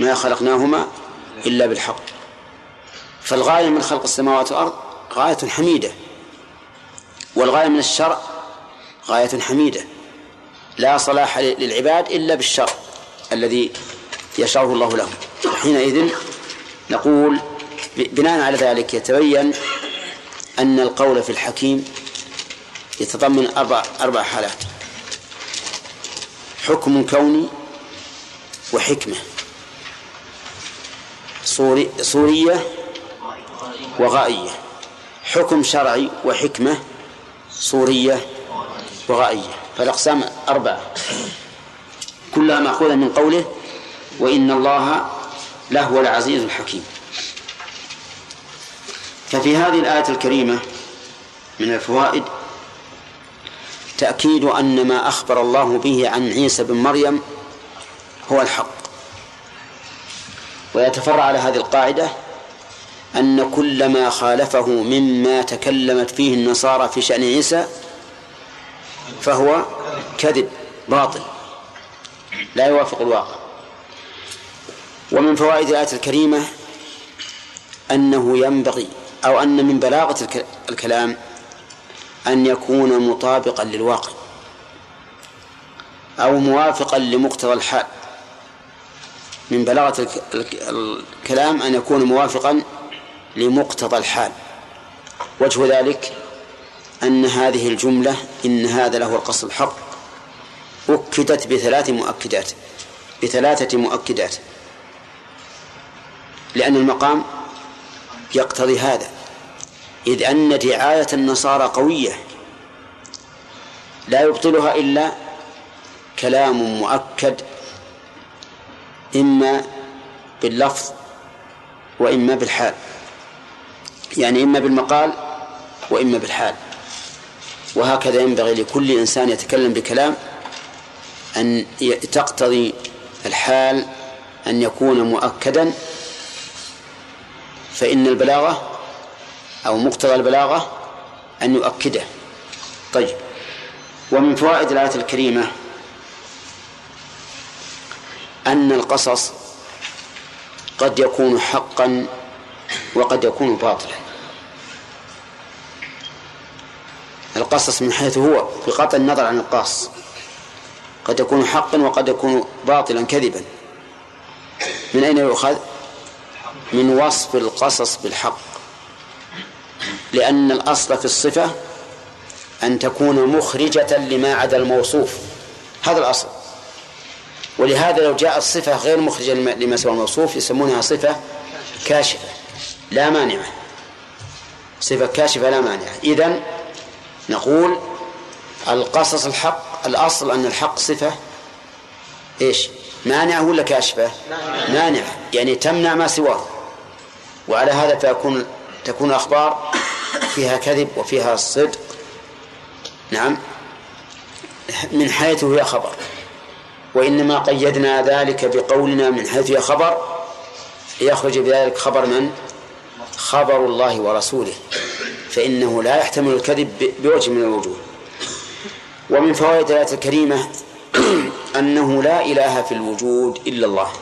ما خلقناهما إلا بالحق. فالغاية من خلق السماوات والأرض غاية حميدة، والغاية من الشرع غاية حميدة، لا صلاح للعباد إلا بالشرع الذي يشرعه الله لهم. حينئذ نقول بناء على ذلك يتبين أن القول في الحكيم يتضمن أربع حالات: حكم كوني وحكمة صورية وغائية، حكم شرعي وحكمة صورية وغائية. فالأقسام أربعة كلها مأخوذة من قوله وإن الله لهو العزيز الحكيم. ففي هذه الآية الكريمة من الفوائد تأكيد أن ما أخبر الله به عن عيسى بن مريم هو الحق، ويتفرع على هذه القاعدة أن كل ما خالفه مما تكلمت فيه النصارى في شأن عيسى فهو كذب باطل لا يوافق الواقع. ومن فوائد الآية الكريمة أنه ينبغي أو أن من بلاغة الكلام أن يكون مطابقا للواقع أو موافقا لمقتضى الحال، من بلاغة الكلام أن يكون موافقا لمقتضى الحال. وجه ذلك أن هذه الجملة إن هذا لهو القصد الحق أكدت بثلاثة مؤكدات، لأن المقام يقتضي هذا، إذ أن دعاية النصارى قوية لا يبطلها إلا كلام مؤكد إما باللفظ وإما بالحال، يعني إما بالمقال وإما بالحال. وهكذا ينبغي لكل إنسان يتكلم بكلام أن تقتضي الحال أن يكون مؤكدا، فإن البلاغة أو مقتضى البلاغة أن يؤكده. طيب، ومن فوائد الآية الكريمة أن القصص قد يكون حقا وقد يكون باطلا. القصص من حيث هو بقطع النظر عن القاص قد يكون حقا وقد يكون باطلا كذبا. من أين يؤخذ؟ من وصف القصص بالحق، لأن الأصل في الصفة أن تكون مخرجة لما عدا الموصوف، هذا الأصل. ولهذا لو جاءت صفة غير مخرجة لما سوى الموصوف يسمونها صفة كاشفة لا مانعة، صفة كاشفة لا مانعة. إذن نقول القصص الحق، الأصل أن الحق صفة إيش؟ مانعة ولا كاشفة؟ مانعة، يعني تمنع ما سواه. وعلى هذا تكون الأخبار فيها كذب وفيها صدق، نعم، من حيث هي خبر. وإنما قيدنا ذلك بقولنا من حيث هي خبر ليخرج بذلك خبر من؟ خبر الله ورسوله، فإنه لا يحتمل الكذب بوجه من الوجوه. ومن فوائد الآية الكريمة أنه لا إله في الوجود إلا الله،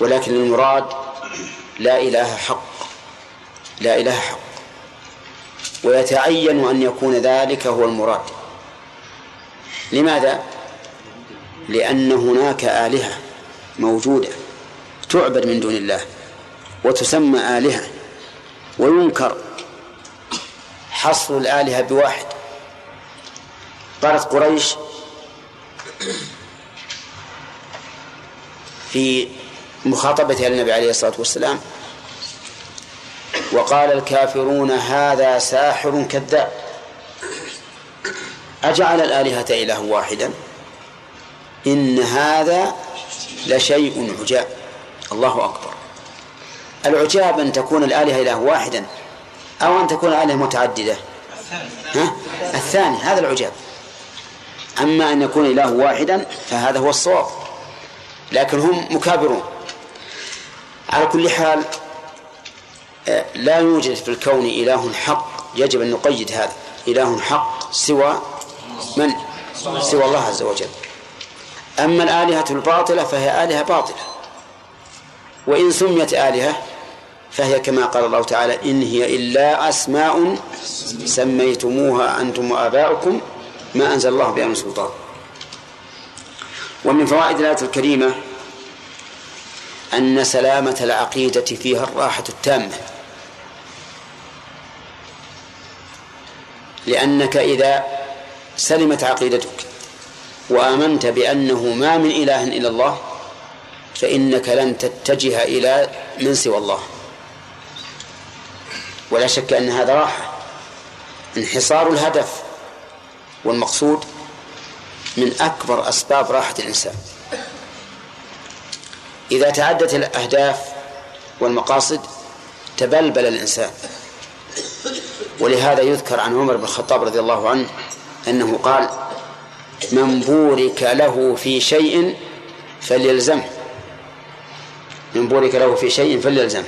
ولكن المراد لا إله حق، لا إله حق، ويتعين أن يكون ذلك هو المراد. لماذا؟ لأن هناك آلهة موجودة تعبد من دون الله وتسمى آلهة، وينكر حصر الآلهة بواحد. قالت قريش في مخاطبة النبي عليه الصلاة والسلام وقال الكافرون هذا ساحر كذاب. أجعل الآلهة إله واحدا إن هذا لشيء عجاب. الله أكبر. العجاب أن تكون الآلهة إله واحدا أو أن تكون الآلهة متعددة؟ الثاني هذا العجاب. أما أن يكون إله واحدا فهذا هو الصواب، لكن هم مكابرون. على كل حال لا يوجد في الكون إله حق، يجب أن نقيد هذا، إله حق سوى من؟ سوى الله عز وجل. أما الآلهة الباطلة فهي آلهة باطلة، وإن سميت آلهة فهي كما قال الله تعالى إن هي إلا أسماء سميتموها أنتم وآباؤكم ما أنزل الله بها من سلطان. ومن فوائد الآية الكريمة أن سلامة العقيدة فيها الراحة التامة، لأنك إذا سلمت عقيدتك وآمنت بأنه ما من إله إلا الله فإنك لن تتجه إلى من سوى الله، ولا شك أن هذا راحة. انحصار الهدف والمقصود من أكبر أسباب راحة الإنسان. إذا تعدت الأهداف والمقاصد تبلبل الإنسان، ولهذا يذكر عن عمر بن الخطاب رضي الله عنه أنه قال من بورك له في شيء فليلزمه، من بورك له في شيء فليلزمه.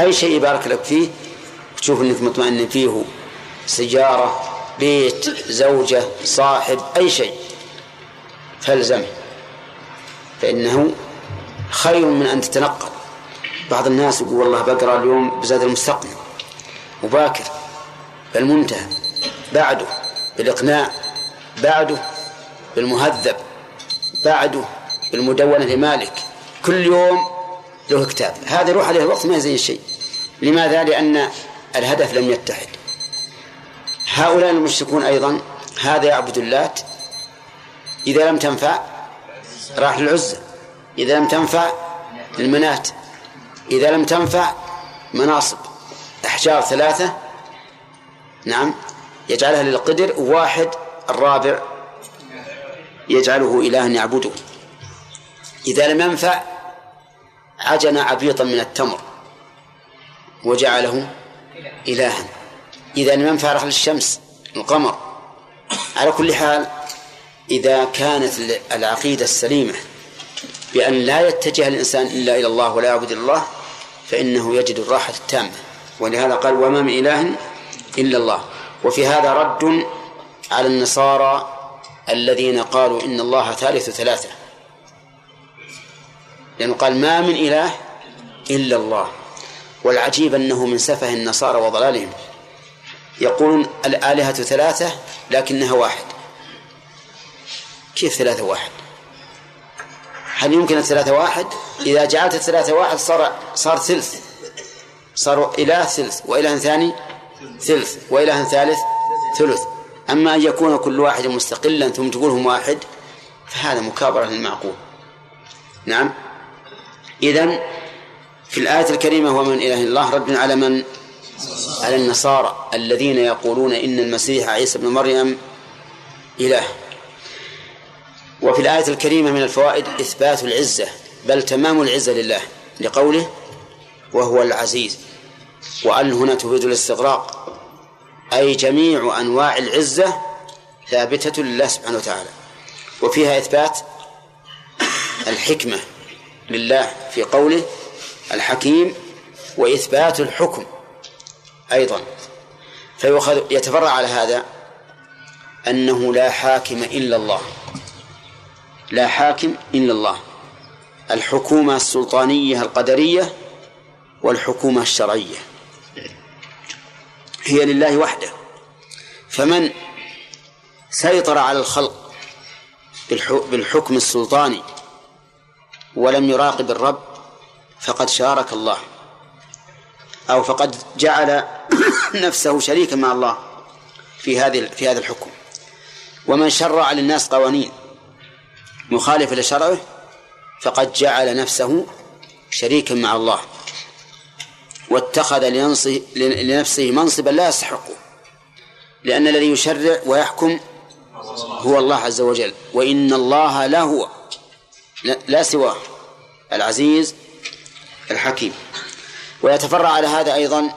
أي شيء يبارك لك فيه تشوف أنك مطمئن فيه، سيارة، بيت، زوجة، صاحب، أي شيء فلزمه، فإنه خير من أن تتنقل. بعض الناس يقول والله بقرأ اليوم بزاد المستقبل وباكر بالمنتهى، بعده بالإقناع، بعده بالمهذب، بعده بالمدونة لمالك، كل يوم له كتاب. هذا يروح عليه الوقت ما زي الشيء. لماذا؟ لأن الهدف لم يتحد. هؤلاء المشركون أيضا هذا يعبد اللات، إذا لم تنفع راح للعزة، إذا لم تنفع المنات، إذا لم تنفع مناصب أحجار ثلاثة نعم يجعلها للقدر، وواحد الرابع يجعله إلها يعبده. إذا لم ينفع عجن عبيطا من التمر وجعله إلها، إذا لم ينفع رحل الشمس القمر. على كل حال إذا كانت العقيدة السليمة بأن لا يتجه الإنسان إلا إلى الله ولا يعبد الله فإنه يجد الراحة التامة، ولهذا قال وما من إله إلا الله. وفي هذا رد على النصارى الذين قالوا إن الله ثالث ثلاثة، لأنه قال ما من إله إلا الله. والعجيب أنه من سفه النصارى وضلالهم، يقولون الآلهة ثلاثة لكنها واحد. كيف ثلاثة واحد؟ هل يمكن الثلاثة واحد؟ إذا جعلت الثلاثة واحد صار ثلث، صار إله ثلث وإله ثاني ثلث وإله ثالث ثلث. أما أن يكون كل واحد مستقلا ثم تقولهم واحد فهذا مكابرة للمعقول. نعم. إذن في الآية الكريمة ومن إله الله رد على من؟ على النصارى الذين يقولون إن المسيح عيسى بن مريم إله. وفي الآية الكريمة من الفوائد إثبات العزة، بل تمام العزة لله، لقوله وهو العزيز. وأن هنا تفيد الاستغراق، أي جميع أنواع العزة ثابتة لله سبحانه وتعالى. وفيها إثبات الحكمة لله في قوله الحكيم، وإثبات الحكم أيضا. يتفرع على هذا أنه لا حاكم إلا الله، لا حاكم إلا الله، الحكومة السلطانية القدرية والحكومة الشرعية هي لله وحده. فمن سيطر على الخلق بالحكم السلطاني ولم يراقب الرب فقد شارك الله، أو فقد جعل نفسه شريكا مع الله في هذا الحكم. ومن شرع للناس قوانين مخالفة لشرعه فقد جعل نفسه شريكا مع الله. واتخذ لنفسه منصبا لا يستحقه، لأن الذي يشرع ويحكم هو الله عز وجل، وإن الله لا هو لا سواه العزيز الحكيم. ويتفرع على هذا أيضا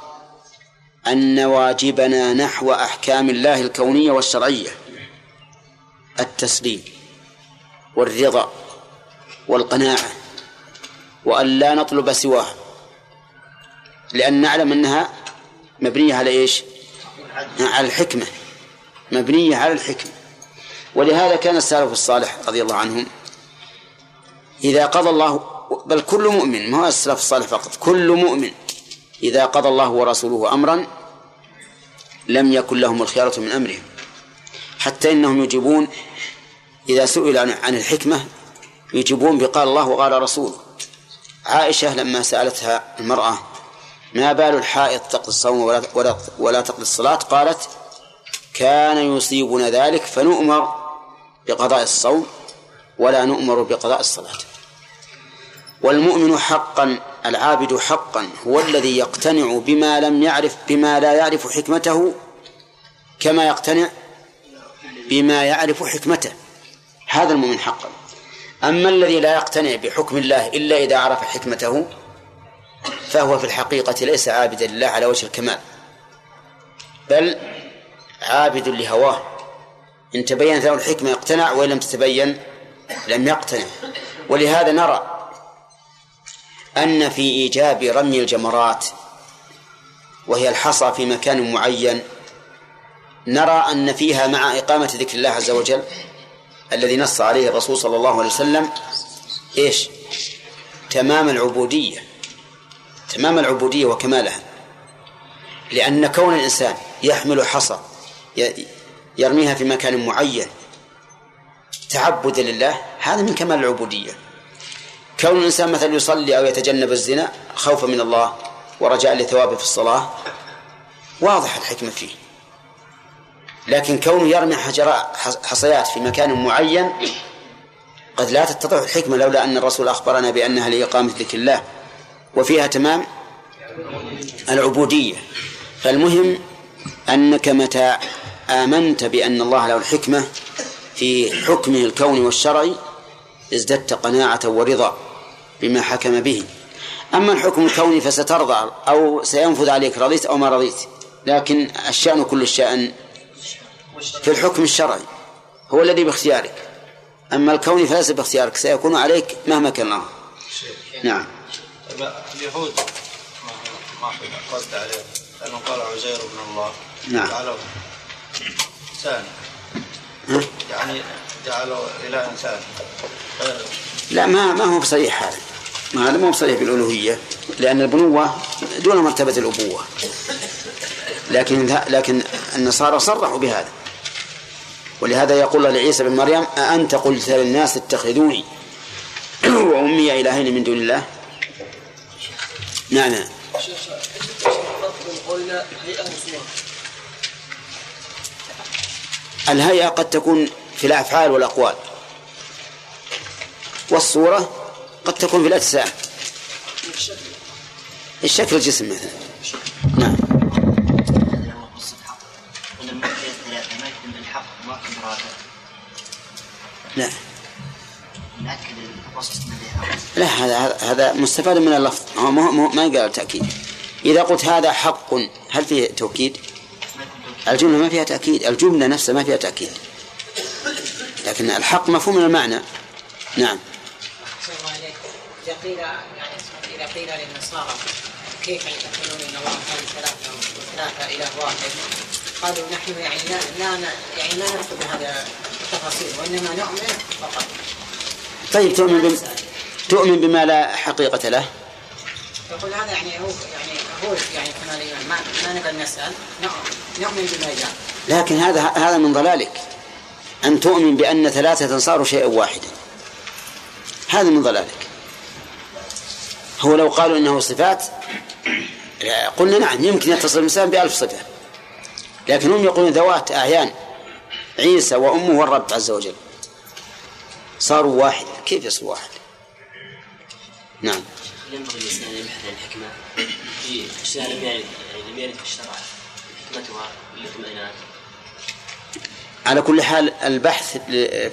أن واجبنا نحو أحكام الله الكونية والشرعية التسليم والرضا والقناعة، وأن لا نطلب سواها، لأن نعلم أنها مبنية على إيش؟ على الحكمة، مبنية على الحكمة. ولهذا كان السلف الصالح رضي الله عنهم إذا قضى الله، بل كل مؤمن، ما هو السلف الصالح فقط، كل مؤمن إذا قضى الله ورسوله أمرا لم يكن لهم الخيارة من أمرهم، حتى إنهم يجيبون إذا سئل عن الحكمة يجيبون بقال الله وقال رسوله. عائشة لما سألتها المرأة ما بال الحائض تقضي الصوم ولا تقضي الصلاة، قالت كان يصيبنا ذلك فنؤمر بقضاء الصوم ولا نؤمر بقضاء الصلاة. والمؤمن حقا، العابد حقا، هو الذي يقتنع بما لا يعرف حكمته كما يقتنع بما يعرف حكمته، هذا المؤمن حقا. أما الذي لا يقتنع بحكم الله إلا إذا عرف حكمته فهو في الحقيقة ليس عابدا لله على وجه الكمال، بل عابد لهواه. إن تبين له الحكمة يقتنع، وإن لم تتبين لم يقتنع. ولهذا نرى أن في إيجاب رمي الجمرات وهي الحصى في مكان معين، نرى أن فيها مع إقامة ذكر الله عز وجل الذي نص عليه الرسول صلى الله عليه وسلم إيش؟ تمام العبودية، تمام العبودية وكمالها. لأن كون الإنسان يحمل حصى يرميها في مكان معين تعبد لله، هذا من كمال العبودية. كون الإنسان مثلا يصلي أو يتجنب الزنا خوفا من الله ورجاء لثوابه في الصلاة، واضح الحكمة فيه. لكن كونه يرمي حصيات في مكان معين قد لا تتضح الحكمة لولا أن الرسول أخبرنا بأنها لإقامة ذكر الله وفيها تمام العبودية. فالمهم أنك متى آمنت بأن الله له الحكمة في حكمه الكوني والشرعي ازددت قناعة ورضا بما حكم به. أما الحكم الكوني فسترضى أو سينفذ عليك رضيت أو ما رضيت، لكن الشأن كل الشأن في الحكم الشرعي هو الذي باختيارك، أما الكوني فليس باختيارك، سيكون عليك مهما كان الله. نعم. اليهود ما رد عليه لأنه قال عزير بن الله. نعم. جعله إنسان، يعني جعله إله إنسان. لا، ما هو بصريح هذا، ما هذا ما هو بصريح بالألوهية، لأن البنوة دون مرتبة الأبوة. لكن النصارى صرحوا بهذا، ولهذا يقول لعيسى بن مريم أأنت قلت للناس اتخذوني وأمي إلهين من دون الله. نعم. الهيئة قد تكون في الأفعال والأقوال، والصورة قد تكون في الأجسام، الشكل الجسم مثلا. نعم. لا. لا، هذا مستفاد من اللفظ، ما قال تأكيد. إذا قلت هذا حق هل فيه توكيد؟ الجملة ما فيها تأكيد، الجملة نفسها ما فيها تأكيد، لكن الحق مفهوم من المعنى. نعم. إذا قيل للنصارى كيف يدخلون إن الله ثلاثة وثلاثة إله واحد، قالوا نحن لا نأخذ هذا التفاصيل وإنما نؤمن فقط. طيب تؤمن بما لا حقيقة له. يقول هذا يعني هو ما نقدر نسأل، نؤمن بما جاء. لكن هذا من ضلالك أن تؤمن بأن ثلاثة صاروا شيئا واحدا، هذا من ضلالك. هو لو قالوا إنه صفات قلنا نعم يمكن يتصل الإنسان بألف صفة، لكن هم يقولون ذوات، أعيان. عيسى وأمه والرب عز وجل صاروا واحد، كيف يصير واحد؟ نعم. ينبغي الإنسان أن يبحث عن الحكمة في السنة لم يرد في الشرع حكمتها للاطمئنان. على كل حال البحث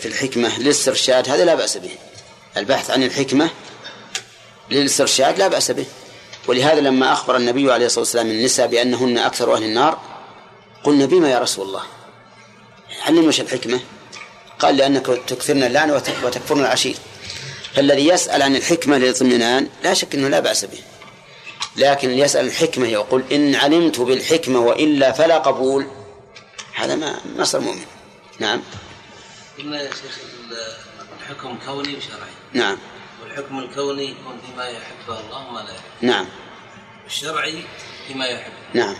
في الحكمة للاسترشاد هذا لا بأس به، البحث عن الحكمة للاسترشاد لا بأس به، ولهذا لما أخبر النبي عليه الصلاة والسلام النساء بأنهن أكثر أهل النار قلنا بما يا رسول الله، علمنا وش الحكمة؟ قال لأنك تكثرن اللعنة وتكفرن العشير. فالذي يسأل عن الحكمة للاطمئنان لا شك أنه لا بأس به، لكن يسأل الحكمة يقول إن علمت بالحكمة وإلا فلا قبول، هذا ما صار مؤمن. نعم. إلا يا شيخ الحكم كوني وشرعي. نعم. والحكم الكوني يكون بما يحبه الله وما لا يحبه. نعم. الشرعي بما يحبه. نعم.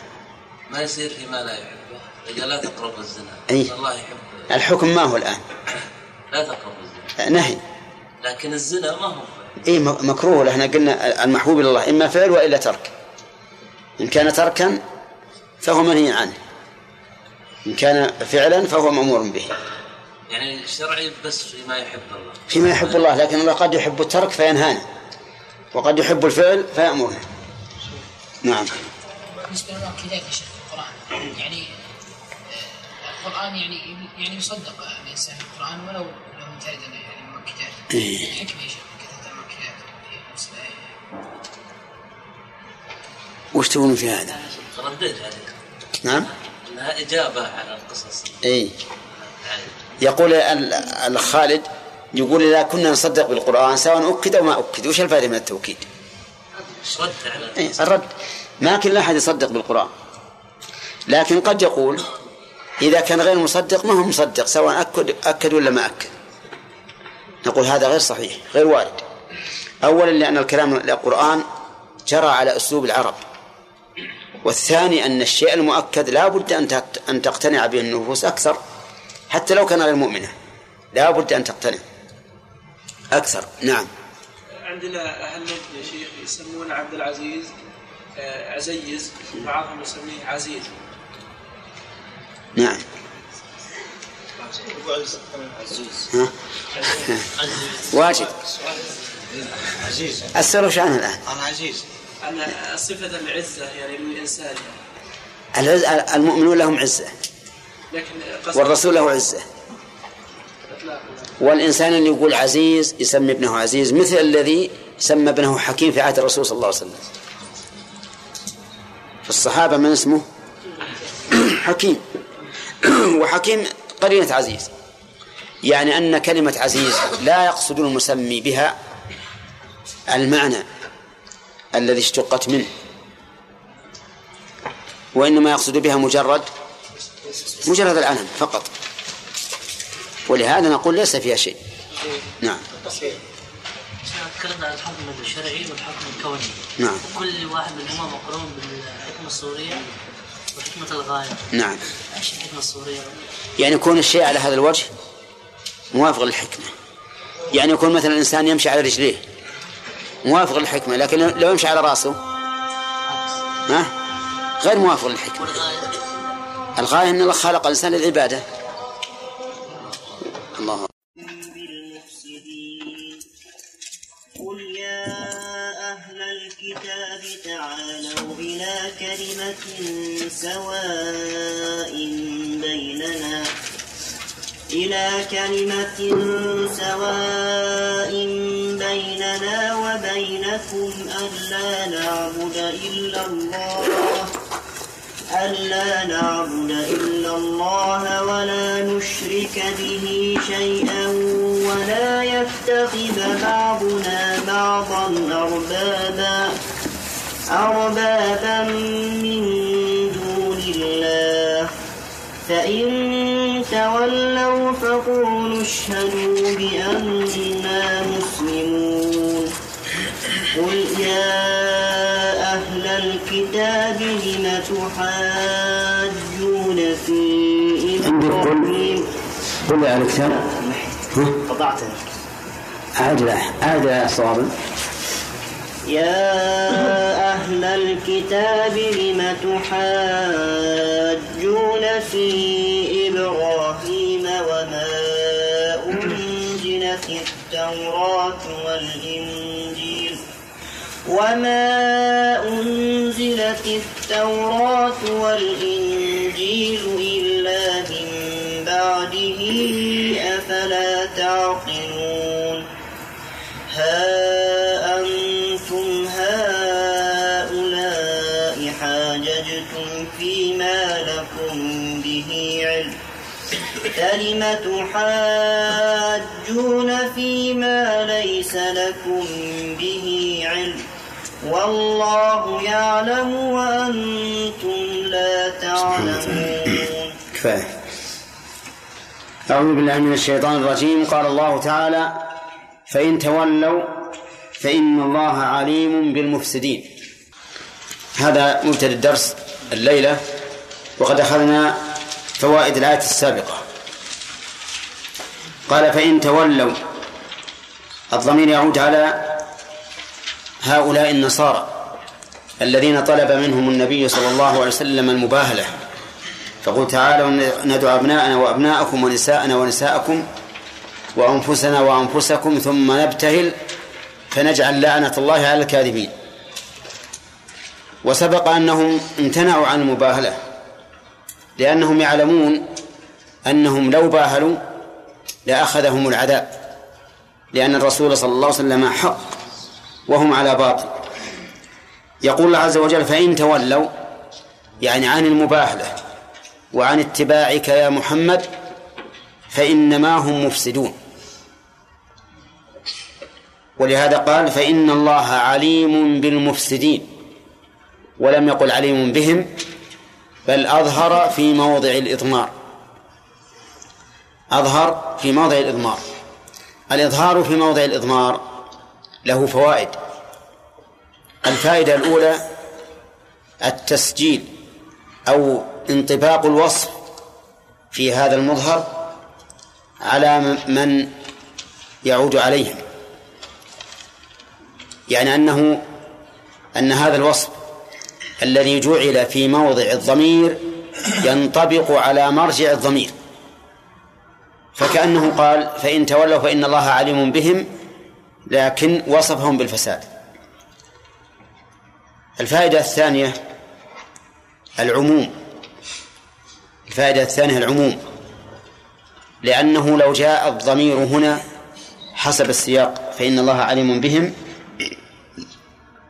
ما يصير فيما لا يحبه. إذا لا تقربوا الزنا. أي. الله يحبه. الحكم ما هو الآن؟ لا تقربوا الزنا. نهي. لكن الزنا ما هو؟ إيه مكروه، لأننا قلنا المحبوب إلى الله إما فعل وإلا ترك، إن كان تركا فهو منهي عنه، إن كان فعلا فهو مأمور به. يعني الشرعي بس فيما يحب الله، فيما يحب الله، لكن الله قد يحب الترك فينهانا وقد يحب الفعل فيأمرنا. نعم. بالنسبة لنا كذلك يا شيخ القرآن، يعني القرآن يعني يصدق الإنسان القرآن ولو مجرد يعني مؤكدات. الحكمة يا شيخ كذا مؤكدات وش تقولون في هذا؟ رديت عليك. نعم. انها إجابة على القصص. اي يقول الخالد يقول إذا كنا نصدق بالقرآن سواء أكد أو ما أكد، وش الفائدة من التوكيد؟ رد على الرد. ما كل أحد يصدق بالقرآن، لكن قد يقول إذا كان غير مصدق ما هو مصدق سواء أكد ولا ما أكد، نقول هذا غير صحيح غير وارد. أولا لأن الكلام القرآن جرى على أسلوب العرب، والثاني أن الشيء المؤكد لا بد أن تقتنع به النفوس أكثر، حتى لو كان غير مؤمنة لا بد أن تقتنع أكثر. نعم. عندنا أهل نجد يا شيخ يسمون عبد العزيز عزيز، بعضهم يسميه عزيز. نعم. واجد عزيز. أسأله شو عنه الآن؟ أنا عزيز، أنا صفة العزة يعني من الإنسان، المؤمنون لهم عزة والرسول له عزة، والإنسان اللي يقول عزيز يسمي ابنه عزيز، مثل الذي سمى ابنه حكيم في عهد الرسول صلى الله عليه وسلم. في الصحابة من اسمه حكيم، وحكيم قرينة عزيز، يعني أن كلمة عزيز لا يقصد المسمي بها المعنى الذي اشتقت منه، وإنما يقصد بها مجرد العلم فقط، ولهذا نقول ليس فيها شيء. نعم. تكلمنا عن الحكم الشرعي والحكم الكوني. نعم. كل واحد منهما مقرون بالحكمة الصورية وحكمة الغاية. نعم. ايش الحكمة الصورية؟ يعني يكون الشيء على هذا الوجه موافق للحكمة، يعني يكون مثلا الإنسان يمشي على رجليه موافق للحكمة، لكن لو يمشي على رأسه غير موافق للحكمة. الغاية أن الله خلق الإنسان للعبادة. الله. قل يا أهل الكتاب تعالوا إلى كلمة سواء بيننا وبينكم ألا نعبد إلا الله ولا نشرك به شيئا ولا يتخذ بعضنا بعضا أربابا من دون الله، فإن تولوا فقولوا اشهدوا بأننا مسلمون. قل يا أهل الكتاب لم تحاجون في إبراهيم. قل يا أهل الكتاب قطعتها أعد صوابا. يا أهل الكتاب لم تحاجون في إبراهيم وما أنزلت التوراة والإنجيل وما أنزل نزلت التوراة والإنجيل إلا من بعده أفلا تعقلون ها أنتم هؤلاء حاججتم فيما لكم به علم فلم تحاجون فيما ليس لكم به علم والله يعلم وأنتم لا تعلمون. كفاية. أعوذ بالله من الشيطان الرجيم. قال الله تعالى: فإن تولوا فإن الله عليم بالمفسدين. هذا مبتدأ الدرس الليلة، وقد أخذنا فوائد الآية السابقة. قال: فإن تولوا، الضمير يعود على هؤلاء النصارى الذين طلب منهم النبي صلى الله عليه وسلم المباهلة، فقل تعالوا ندعو أبناءنا وأبناءكم ونساءنا ونساءكم وأنفسنا وأنفسكم ثم نبتهل فنجعل لعنة الله على الكاذبين. وسبق أنهم امتنعوا عن المباهلة لأنهم يعلمون أنهم لو باهلوا لأخذهم العذاب، لأن الرسول صلى الله عليه وسلم حق وهم على باطل. يقول الله عز وجل: فإن تولوا، يعني عن المباهلة وعن اتباعك يا محمد، فإنما هم مفسدون. ولهذا قال: فإن الله عليم بالمفسدين، ولم يقل عليم بهم، بل أظهر في موضع الإضمار. أظهر في موضع الإضمار. الإظهار في موضع الإضمار له فوائد. الفائدة الأولى: التسجيل أو انطباق الوصف في هذا المظهر على من يعود عليهم، يعني أن هذا الوصف الذي جعل في موضع الضمير ينطبق على مرجع الضمير، فكأنه قال: فإن تولوا فإن الله عليم بهم، لكن وصفهم بالفساد. الفائدة الثانية العموم. الفائدة الثانية العموم، لأنه لو جاء الضمير هنا حسب السياق فإن الله عليم بهم،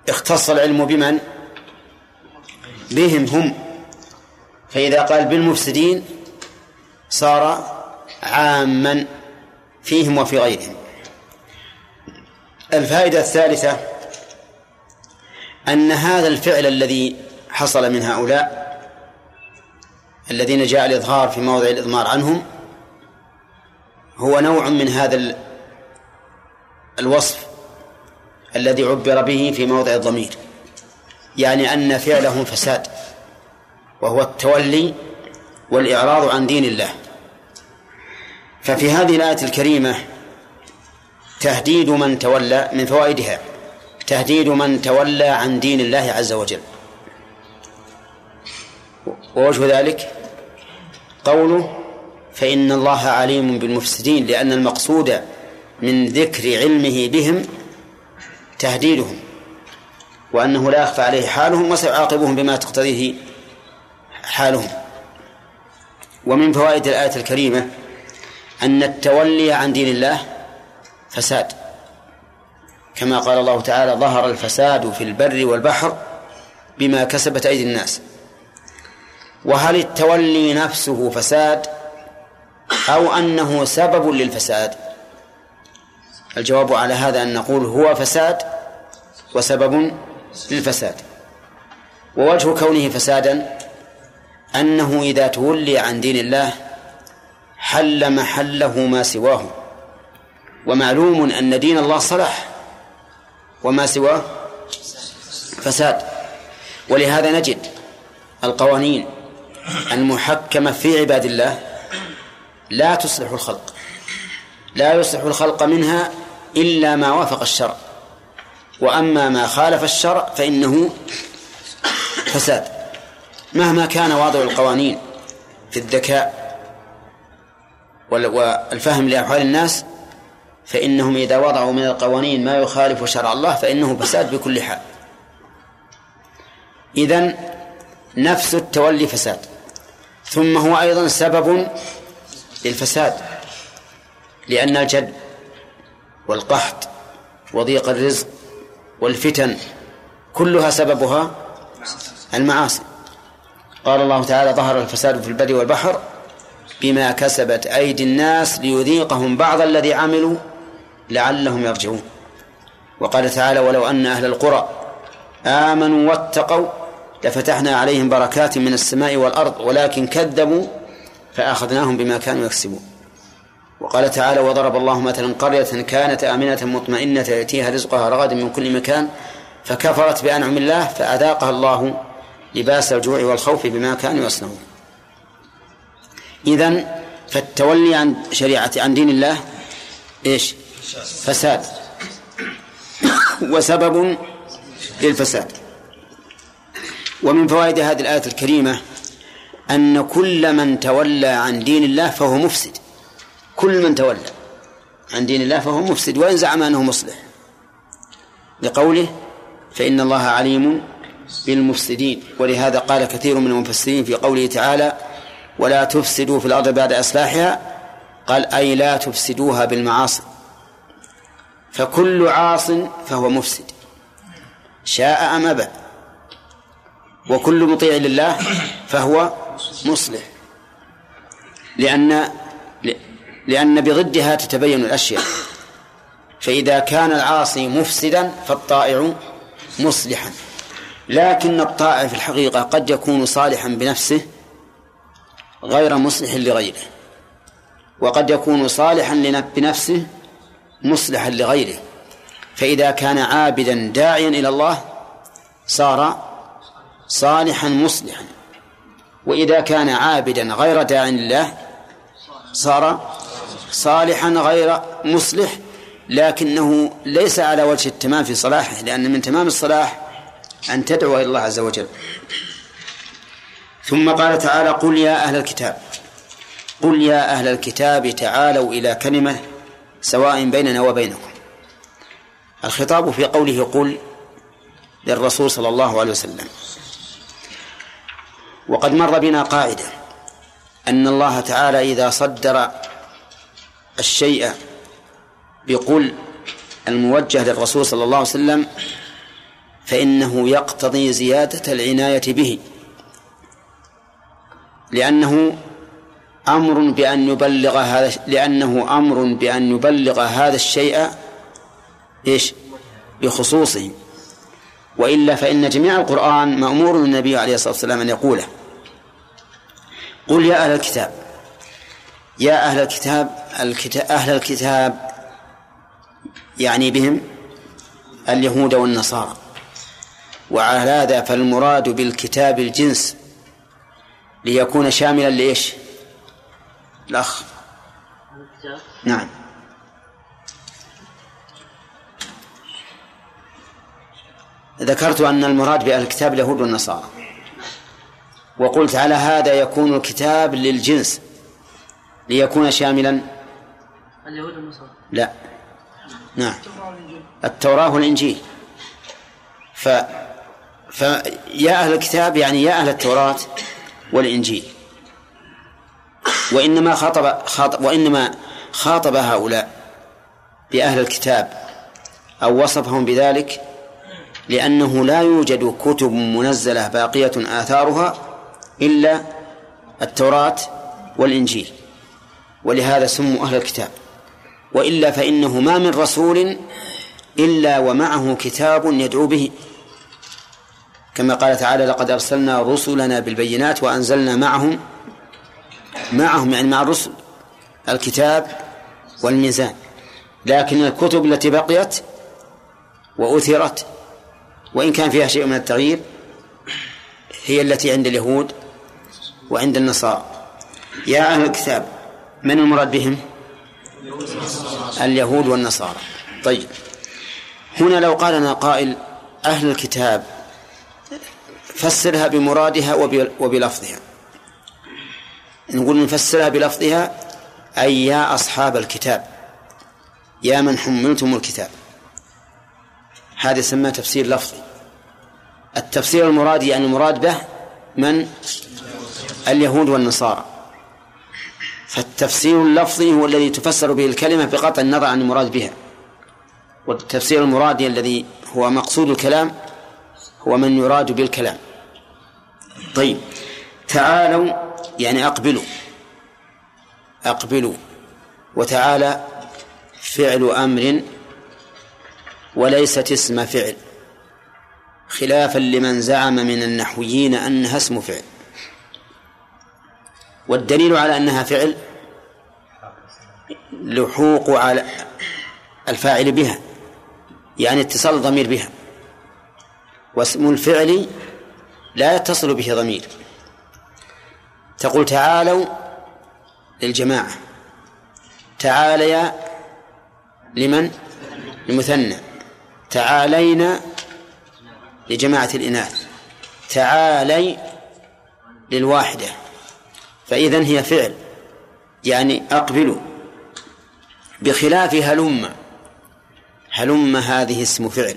اختص العلم بمن؟ بهم هم. فإذا قال بالمفسدين صار عاما فيهم وفي غيرهم. الفائدة الثالثة أن هذا الفعل الذي حصل من هؤلاء الذين جاء الإظهار في موضع الإضمار عنهم هو نوع من هذا الوصف الذي عبر به في موضع الضمير، يعني أن فعلهم فساد، وهو التولي والإعراض عن دين الله. ففي هذه الآية الكريمة تهديد من تولى، من فوائدها تهديد من تولى عن دين الله عز وجل، ووجه ذلك قوله: فإن الله عليم بالمفسدين، لأن المقصود من ذكر علمه بهم تهديدهم، وأنه لا يخفى عليه حالهم وسيعاقبهم بما تقتضيه حالهم. ومن فوائد الآية الكريمة أن التولي عن دين الله فساد، كما قال الله تعالى: ظهر الفساد في البر والبحر بما كسبت أيدي الناس. وهل التولي نفسه فساد أو أنه سبب للفساد؟ الجواب على هذا أن نقول هو فساد وسبب للفساد. ووجه كونه فسادا أنه إذا تولي عن دين الله حل محله ما سواه، ومعلوم أن دين الله صلاح وما سواه فساد. ولهذا نجد القوانين المحكمة في عباد الله لا تصلح الخلق، لا يصلح الخلق منها إلا ما وافق الشرع، وأما ما خالف الشرع فإنه فساد، مهما كان واضع القوانين في الذكاء والفهم لأحوال الناس، فإنهم إذا وضعوا من القوانين ما يخالف شرع الله فإنه فساد بكل حال. إذن نفس التولي فساد، ثم هو أيضا سبب للفساد، لأن الجد والقحط وضيق الرزق والفتن كلها سببها المعاصي. قال الله تعالى: ظهر الفساد في البر والبحر بما كسبت أيدي الناس ليذيقهم بعض الذي عملوا لعلهم يرجعون. وقال تعالى: ولو أن أهل القرى آمنوا واتقوا لفتحنا عليهم بركات من السماء والأرض ولكن كذبوا فأخذناهم بما كانوا يكسبون. وقال تعالى: وضرب الله مثلا قرية كانت آمنة مطمئنة يأتيها رزقها رغدا من كل مكان فكفرت بأنعم الله فأذاقها الله لباس الجوع والخوف بما كانوا يصنعون. إذن فالتولي عن شريعة عن دين الله إيش؟ فساد وسبب للفساد. ومن فوائد هذه الآية الكريمة أن كل من تولى عن دين الله فهو مفسد، كل من تولى عن دين الله فهو مفسد وإن زعم أنه مصلح، لقوله: فإن الله عليم بالمفسدين. ولهذا قال كثير من المفسرين في قوله تعالى: ولا تفسدوا في الأرض بعد إصلاحها، قال: أي لا تفسدوها بالمعاصي. فكل عاص فهو مفسد شاء أم أبى، وكل مطيع لله فهو مصلح، لأن بضدها تتبين الأشياء. فإذا كان العاصي مفسدا فالطائع مصلحا، لكن الطائع في الحقيقة قد يكون صالحا بنفسه غير مصلح لغيره، وقد يكون صالحا بنفسه مصلحا لغيره. فإذا كان عابدا داعيا إلى الله صار صالحا مصلحا، وإذا كان عابدا غير داع لله صار صالحا غير مصلح، لكنه ليس على وجه التمام في صلاحه، لأن من تمام الصلاح أن تدعو إلى الله عز وجل. ثم قال تعالى: قل يا أهل الكتاب، قل يا أهل الكتاب تعالوا إلى كلمة سواء بيننا وبينكم. الخطاب في قوله قل للرسول صلى الله عليه وسلم. وقد مر بنا قاعدة أن الله تعالى إذا صدر الشيء بقول الموجه للرسول صلى الله عليه وسلم فإنه يقتضي زيادة العناية به، لأنه أمر بأن يبلغ هذا الشيء إيش؟ بخصوصه، وإلا فإن جميع القرآن مأمور النبي عليه الصلاة والسلام أن يقوله. قل يا أهل الكتاب، يا أهل الكتاب، أهل الكتاب يعني بهم اليهود والنصارى، وعلى هذا فالمراد بالكتاب الجنس ليكون شاملا لإيش؟ الأخ، نعم. ذكرت أن المراد بأهل الكتاب اليهود والنصارى، وقلت على هذا يكون الكتاب للجنس ليكون شاملا اليهود والنصارى، لا، نعم، التوراة والإنجيل. فيا أهل الكتاب يعني يا أهل التوراة والإنجيل. وإنما خاطب هؤلاء بأهل الكتاب أو وصفهم بذلك لأنه لا يوجد كتب منزلة باقية آثارها إلا التوراة والإنجيل، ولهذا سموا أهل الكتاب، وإلا فإنه ما من رسول إلا ومعه كتاب يدعو به، كما قال تعالى: لقد أرسلنا رسلنا بالبينات وأنزلنا معهم يعني مع الرسل الكتاب والميزان. لكن الكتب التي بقيت وأثرت وإن كان فيها شيء من التغيير هي التي عند اليهود وعند النصارى. يا أهل الكتاب، من المراد بهم؟ اليهود والنصارى. طيب، هنا لو قالنا قائل: أهل الكتاب، فسرها بمرادها وبلفظها. نقول نفسرها بلفظها أي يا أصحاب الكتاب، يا من حملتم الكتاب، هذا يسمى تفسير لفظي. التفسير المرادي يعني المراد به من؟ اليهود والنصارى. فالتفسير اللفظي هو الذي تفسر به الكلمة بقطع النظر عن المراد بها، والتفسير المرادي الذي هو مقصود الكلام هو من يراد بالكلام. طيب تعالوا يعني أقبلوا وتعالى فعل أمر وليست اسم فعل، خلافا لمن زعم من النحويين أنها اسم فعل. والدليل على أنها فعل لحوق على الفاعل بها، يعني اتصال الضمير بها، واسم الفعل لا يتصل به ضمير. تقول تعالوا للجماعة، تعاليا لمن؟ المثنى، تعالينا لجماعة الإناث، تعالي للواحدة، فإذن هي فعل يعني أقبلوا. بخلاف هلم هذه اسم فعل،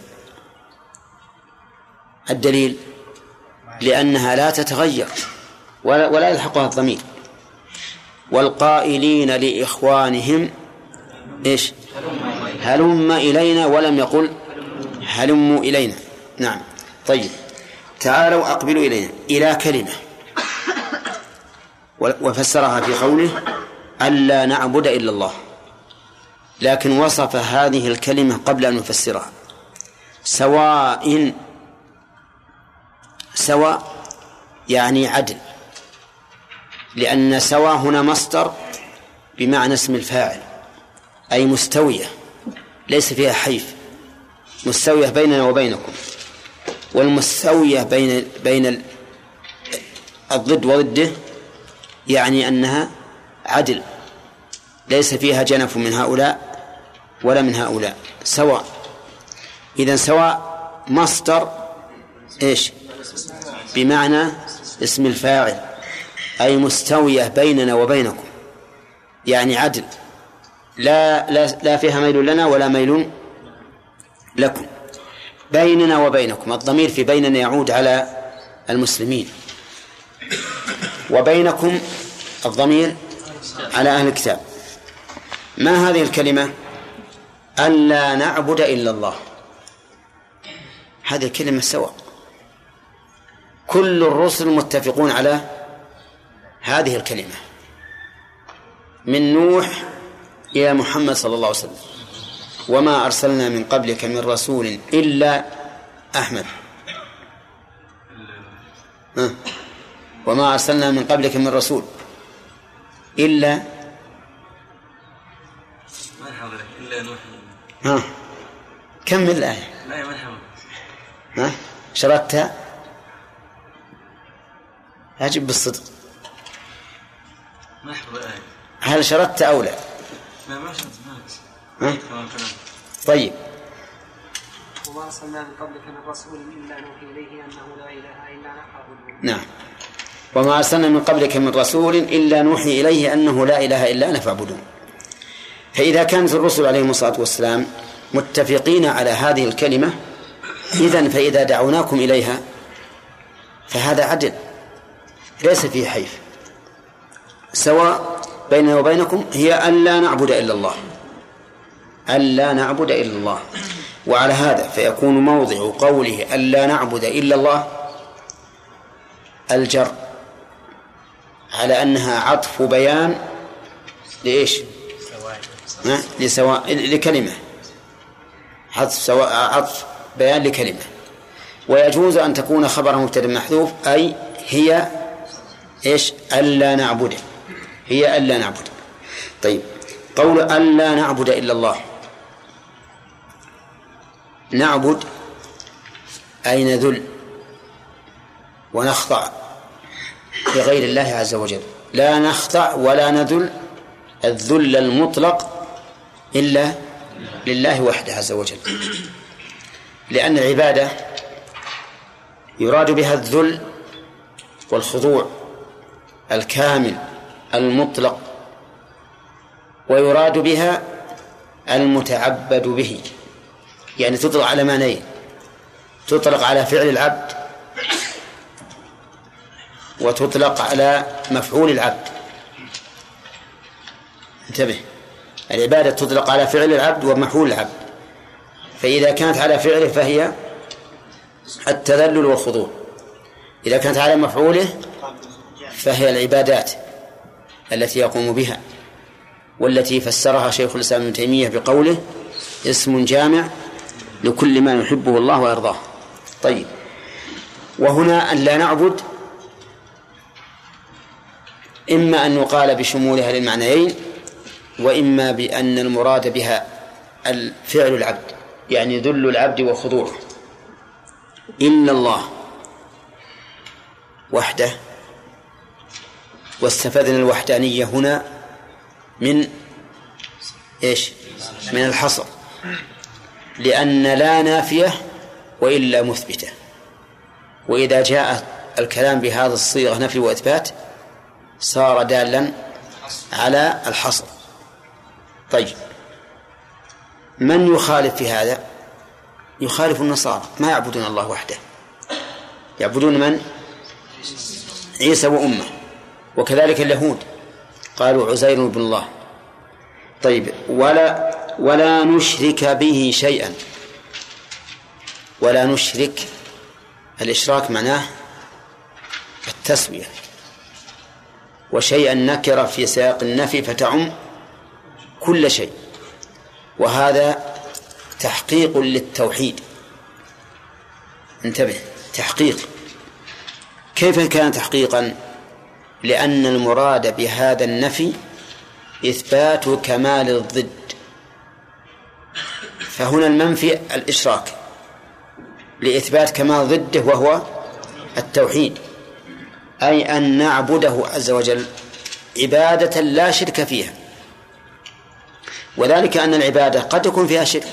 الدليل لأنها لا تتغير ولا يلحقها الضمير. والقائلين لإخوانهم إيش؟ هلم إلينا، ولم يقل هلموا إلينا. نعم. طيب تعالوا أقبلوا إلينا، إلى كلمة، وفسرها في قوله ألا نعبد إلا الله، لكن وصف هذه الكلمة قبل أن يفسرها. سواء يعني عدل، لأن سواء هنا مصدر بمعنى اسم الفاعل، أي مستوية ليس فيها حيف، مستوية بيننا وبينكم. والمستوية بين الضد وضده يعني أنها عدل، ليس فيها جنف من هؤلاء ولا من هؤلاء، سواء. إذن سواء مصدر إيش؟ بمعنى اسم الفاعل، أي مستوية بيننا وبينكم، يعني عدل، لا فيها ميل لنا ولا ميل لكم. بيننا وبينكم، الضمير في بيننا يعود على المسلمين، وبينكم الضمير على أهل الكتاب. ما هذه الكلمة؟ ألا نعبد إلا الله، هذه الكلمة سواء، كل الرسل متفقون على هذه الكلمة من نوح إلى محمد صلى الله عليه وسلم، وما أرسلنا من قبلك من رسول إلا أحمد وما أرسلنا من قبلك من رسول إلا نوح. كمل الآية. شركتها أجب بالصدق. هل شرطت أو لا؟ ما شرطت. طيب وما أرسلنا من قبلك من رسول إلا نوحي إليه أنه لا إله إلا أنا فاعبدون. نعم، وما أرسلنا من قبلك من رسول إلا نوحي إليه أنه لا إله إلا أنا فاعبدون. فإذا كانت الرسل عليهم الصلاة والسلام متفقين على هذه الكلمة، إذن فإذا دعوناكم إليها فهذا عدل ليس فيه حيف. سواء بيننا وبينكم هي ألا نعبد إلا الله، ألا نعبد إلا الله. وعلى هذا فيكون موضع قوله ألا نعبد إلا الله الجر، على أنها عطف بيان لإيش؟ لسواء، لكلمة، عطف بيان لكلمة. ويجوز أن تكون خبر مبتدأ محذوف، أي هي إيش؟ ألا نعبد، هي ألا نعبد. طيب قول ألا نعبد إلا الله، نعبد أي نذل ونخضع لغير الله عز وجل، لا نخضع ولا نذل الذل المطلق إلا لله وحده عز وجل، لأن العبادة يراد بها الذل والخضوع الكامل المطلق، ويراد بها المتعبد به، يعني تطلق على معنيين، تطلق على فعل العبد وتطلق على مفعول العبد. انتبه، العبادة تطلق على فعل العبد ومفعول العبد، فإذا كانت على فعله فهي التذلل والخضوع، إذا كانت على مفعوله فهي العبادات التي يقوم بها، والتي فسرها شيخ الإسلام ابن تيمية بقوله اسم جامع لكل ما يحبه الله ويرضاه. طيب، وهنا أن لا نعبد إما أن يقال بشمولها للمعنيين، وإما بأن المراد بها الفعل العبد، يعني ذل العبد وخضوعه. إلا الله وحده، واستفدنا الوحدانية هنا من إيش؟ من الحصر، لأن لا نافية وإلا مثبتة، وإذا جاء الكلام بهذه الصيغة نفي وإثبات صار دالا على الحصر. طيب، من يخالف في هذا؟ يخالف النصارى، ما يعبدون الله وحده، يعبدون من؟ عيسى وأمه، وكذلك اليهود قالوا عزير بن الله. طيب، ولا نشرك به شيئا. ولا نشرك، الإشراك معناه التسوية، وشيئا نكر في سياق النفي فتعم كل شيء، وهذا تحقيق للتوحيد. انتبه، تحقيق. كيف كان تحقيقا؟ لأن المراد بهذا النفي إثبات كمال الضد، فهنا المنفي الإشراك لإثبات كمال ضده وهو التوحيد، أي أن نعبده عز وجل عبادة لا شرك فيها، وذلك أن العبادة قد يكون فيها شرك،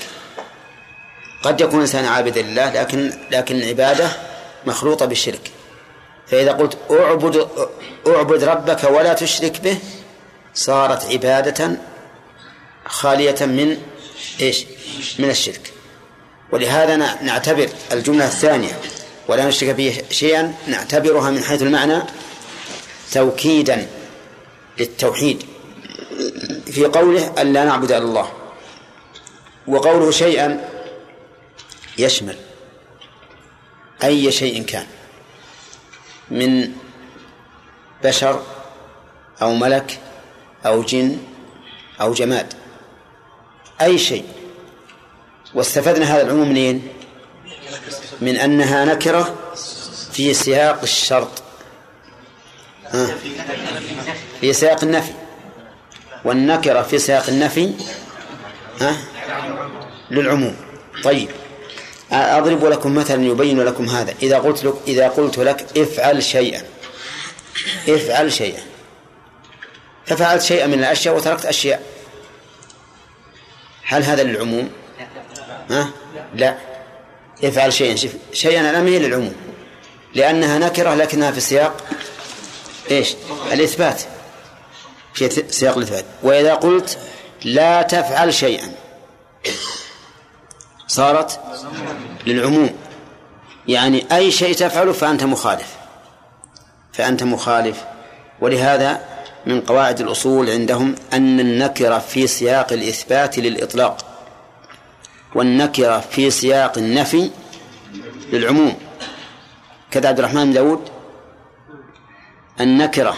قد يكون إنسان عابد لله لكن العبادة مخلوطة بالشرك، فإذا قلت أعبد ربك ولا تشرك به صارت عبادة خالية من إيش؟ من الشرك. ولهذا نعتبر الجملة الثانية ولا نشرك به شيئا، نعتبرها من حيث المعنى توكيدا للتوحيد في قوله ألا نعبد إلا الله. وقوله شيئا يشمل أي شيء كان، من بشر أو ملك أو جن أو جماد، أي شيء. واستفدنا هذا العموم منين؟ من أنها نكرة في سياق الشرط، في سياق النفي، والنكرة في سياق النفي للعموم. طيب، أضرب لكم مثلا يبين لكم هذا. إذا قلت لك افعل شيئا، افعل شيئا، ففعلت شيئا من الأشياء وتركت أشياء، هل هذا للعموم؟ لا. افعل شيئا، شيئا الأمر للعموم لأنها نكرة لكنها في سياق إيش؟ الإثبات، في سياق الإثبات. وإذا قلت لا تفعل شيئا صارت للعموم، يعني أي شيء تفعله فأنت مخالف. ولهذا من قواعد الأصول عندهم أن النكرة في سياق الإثبات للإطلاق، والنكرة في سياق النفي للعموم. كذا عبد الرحمن داود النكرة في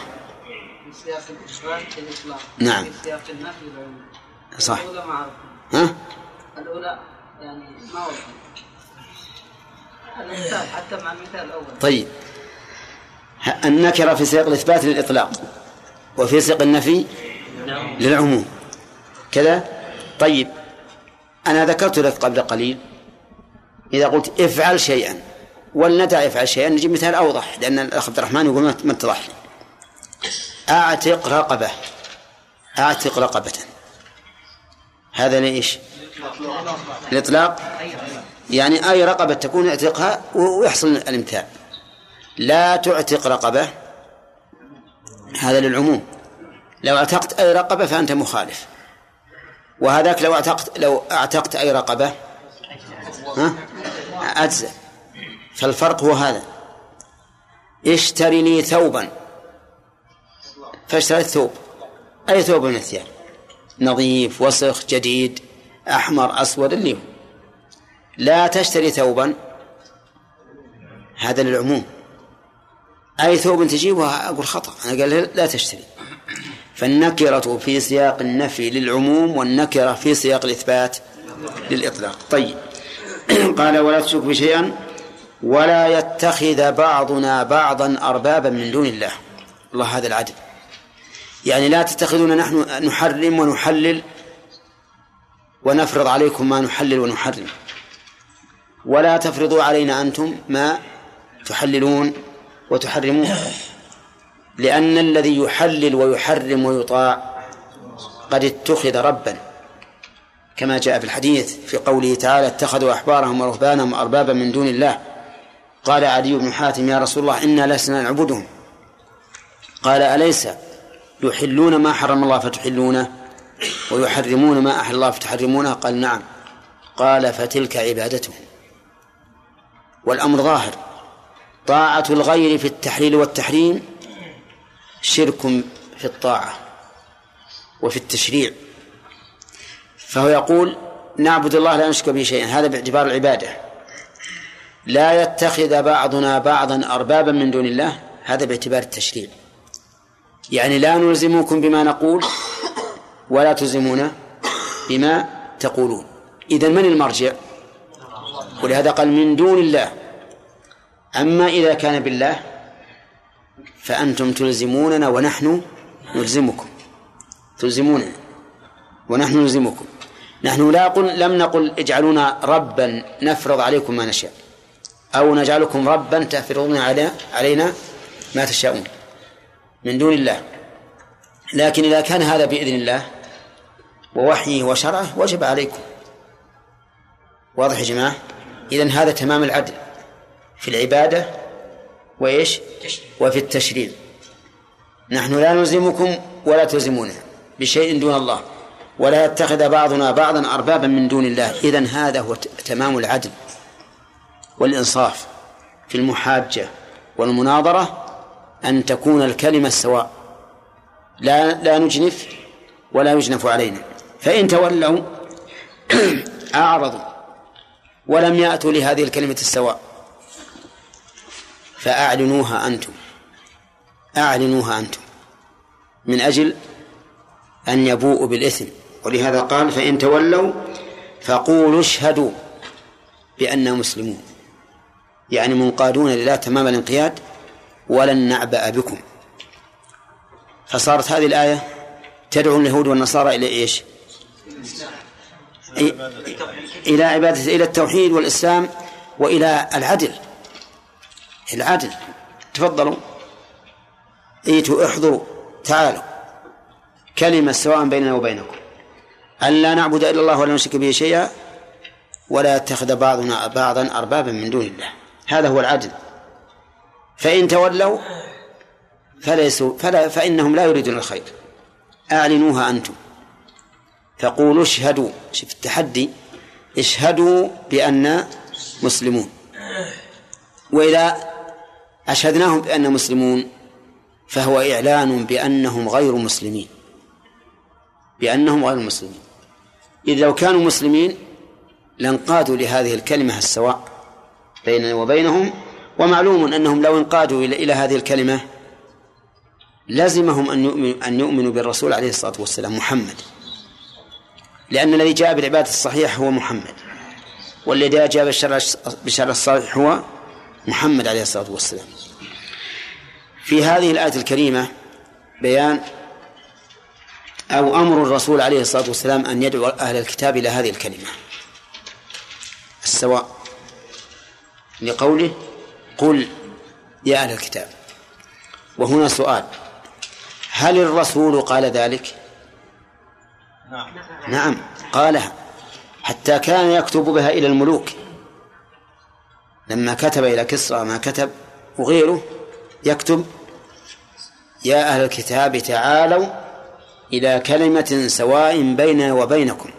سياق الإثبات للإطلاق، نعم، في سياق النفي للعموم، صح. الأولى يعني ما وضع حتى مع المثال الأول. طيب، النكرة في سياق الإثبات للإطلاق وفي سياق النفي للعموم، كذا. طيب، أنا ذكرت لك قبل قليل إذا قلت افعل شيئا ولندع افعل شيئا نجيب مثال أوضح، لأن الأخ عبد الرحمن يقول ما اتضح لي. أعتق رقبة، هذا ليش؟ الإطلاق، يعني أي رقبة تكون اعتقها ويحصل الامتثال. لا تعتق رقبة، هذا للعموم، لو اعتقت أي رقبة فأنت مخالف. وهذاك لو اعتقت أي رقبة أجزاء، فالفرق هو هذا. اشتر لي ثوبا، فاشتريت ثوب، أي ثوب من الثياب، نظيف وسخ جديد أحمر أسود اللي هو. لا تشتري ثوبا، هذا للعموم، أي ثوب تجيبها أقول خطأ، أنا قال لا تشتري. فالنكرة في سياق النفي للعموم، والنكرة في سياق الإثبات للإطلاق. طيب قال ولا تشرك بشيئا ولا يتخذ بعضنا بعضا أربابا من دون الله. الله هذا العدل، يعني لا تتخذون نحن نحرم ونحلل ونفرض عليكم ما نحلل ونحرم، ولا تفرضوا علينا أنتم ما تحللون وتحرمون، لأن الذي يحلل ويحرم ويطاع قد اتخذ ربا، كما جاء في الحديث في قوله تعالى اتخذوا أحبارهم ورهبانهم أربابا من دون الله. قال عدي بن حاتم يا رسول الله إنا لسنا نعبدهم، قال أليس يحلون ما حرم الله فتحلونه ويحرمون ما أحل الله فتحرمونه؟ قال نعم. قال فتلك عبادتهم. والأمر ظاهر، طاعة الغير في التحليل والتحريم شرك في الطاعة وفي التشريع. فهو يقول نعبد الله لا نشرك به شيئا، هذا باعتبار العبادة. لا يتخذ بعضنا بعضا أربابا من دون الله، هذا باعتبار التشريع، يعني لا نلزمكم بما نقول ولا تلزمونا بما تقولون. إذن من المرجع؟ ولهذا قال من دون الله. أما إذا كان بالله فأنتم تلزموننا ونحن نلزمكم، تلزموننا ونحن نلزمكم. نحن لم نقل اجعلونا ربا نفرض عليكم ما نشاء، أو نجعلكم ربا تفرضون علينا ما تشاءون من دون الله. لكن إذا كان هذا بإذن الله ووحيه وشرعه وجب عليكم. واضح يا جماعة؟ إذن هذا تمام العدل في العبادة وإيش؟ وفي التشريع. نحن لا نلزمكم ولا تلزمونا بشيء دون الله، ولا يتخذ بعضنا بعضا أربابا من دون الله. إذن هذا هو تمام العدل والإنصاف في المحاجة والمناظرة، أن تكون الكلمة السواء، لا نجنف ولا يجنف علينا. فإن تولوا أعرضوا ولم يأتوا لهذه الكلمة السواء فأعلنوها أنتم، أعلنوها أنتم، من أجل أن يبوءوا بالإثم. ولهذا قال فإن تولوا فقولوا اشهدوا بأننا مسلمون، يعني منقادون لله تمام الانقياد، ولن نعبأ بكم. فصارت هذه الآية تدعو اليهود والنصارى إلى إيش؟ إلى عبادة، إلى التوحيد والإسلام وإلى العدل. العدل، تفضلوا، ايتوا، احضروا، تعالوا، كلمة سواء بيننا وبينكم، ألا نعبد إلا الله ولا نشرك به شيئا ولا يتخذ بعضنا بعضا أربابا من دون الله. هذا هو العدل. فإن تولوا فإنهم لا يريدون الخير، أعلنوها أنتم. فقولوا اشهدوا، شوف التحدي، اشهدوا بأننا مسلمون. وإذا أشهدناهم بأننا مسلمون فهو إعلان بأنهم غير مسلمين، بأنهم غير مسلمين. إذ لو كانوا مسلمين لانقادوا لهذه الكلمة السواء بيننا وبينهم. ومعلوم أنهم لو انقادوا إلى هذه الكلمة لازمهم أن يؤمنوا بالرسول عليه الصلاة والسلام محمد، لأن الذي جاء بالعبادة الصحيح هو محمد، والذي جاء بالشرع الصالح هو محمد عليه الصلاة والسلام. في هذه الآية الكريمة بيان أو أمر الرسول عليه الصلاة والسلام أن يدعو أهل الكتاب إلى هذه الكلمة السواء، لقوله قل يا أهل الكتاب. وهنا سؤال، هل الرسول قال ذلك؟ نعم قالها، حتى كان يكتب بها إلى الملوك، لما كتب إلى كسرى ما كتب وغيره يكتب يا أهل الكتاب تعالوا إلى كلمة سواء بيننا وبينكم،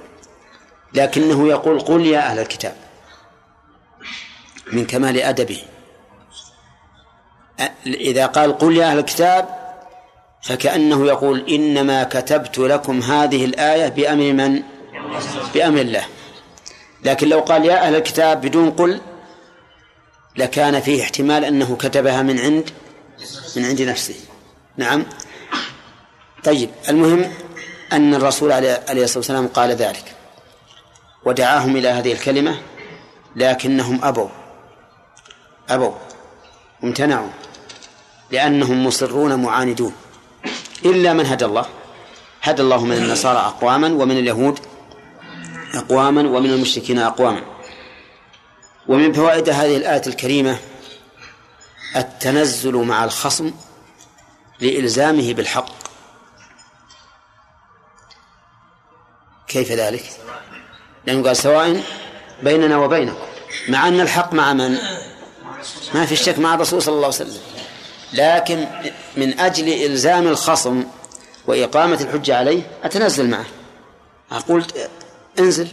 لكنه يقول قل يا أهل الكتاب من كمال أدبه. إذا قال قل يا أهل الكتاب فكأنه يقول إنما كتبت لكم هذه الآية بأمر من؟ بأمر الله. لكن لو قال يا أهل الكتاب بدون قل لكان فيه احتمال أنه كتبها من عند نفسه. نعم. طيب، المهم أن الرسول عليه الصلاة والسلام قال ذلك ودعاهم إلى هذه الكلمة، لكنهم أبوا امتنعوا لأنهم مصرون معاندون، إلا من هدى الله. هدى الله من النصارى أقواما، ومن اليهود أقواما، ومن المشركين أقواما. ومن فوائد هذه الآية الكريمة التنزل مع الخصم لإلزامه بالحق. كيف ذلك؟ لأنه قال سواء بيننا وبينكم، مع أن الحق مع من؟ ما في شك مع الرسول صلى الله عليه وسلم، لكن من أجل إلزام الخصم وإقامة الحجة عليه أتنزل معه، أقول انزل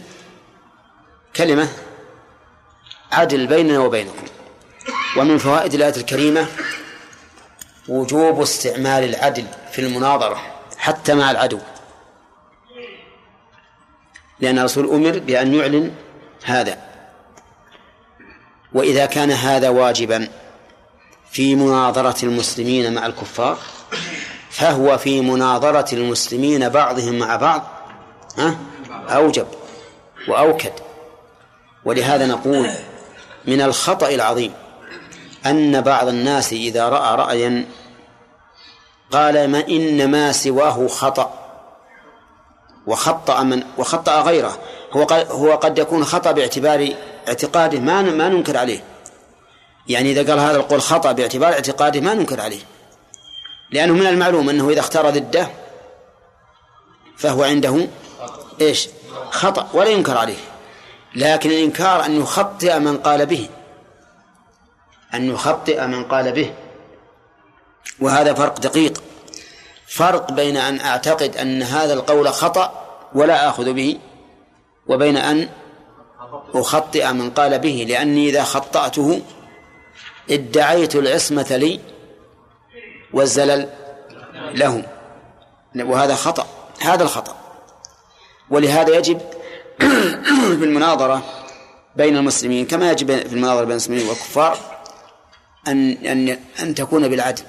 كلمة عدل بيننا وبينكم. ومن فوائد الآية الكريمة وجوب استعمال العدل في المناظرة حتى مع العدو، لأن الرسول أمر بأن يعلن هذا. وإذا كان هذا واجبا في مناظرة المسلمين مع الكفار، فهو في مناظرة المسلمين بعضهم مع بعض أوجب وأوكد. ولهذا نقول من الخطأ العظيم أن بعض الناس إذا رأى رأيا قال ما إنما سواه خطأ وخطأ غيره. هو قد يكون خطأ باعتبار اعتقاده، ما ننكر عليه، يعني إذا قال هذا القول خطأ باعتبار اعتقاده ما ننكر عليه، لأنه من المعلوم أنه إذا اختار ضده فهو عنده إيش؟ خطأ ولا ينكر عليه. لكن الإنكار أن يخطئ من قال به، وهذا فرق دقيق، فرق بين أن أعتقد أن هذا القول خطأ ولا آخذ به، وبين أن أخطئ من قال به، لأني إذا خطأته ادعيت العصمة لي والزلل لهم، وهذا خطأ، هذا الخطأ. ولهذا يجب في المناظرة بين المسلمين كما يجب في المناظرة بين المسلمين والكفار أن تكون بالعدل.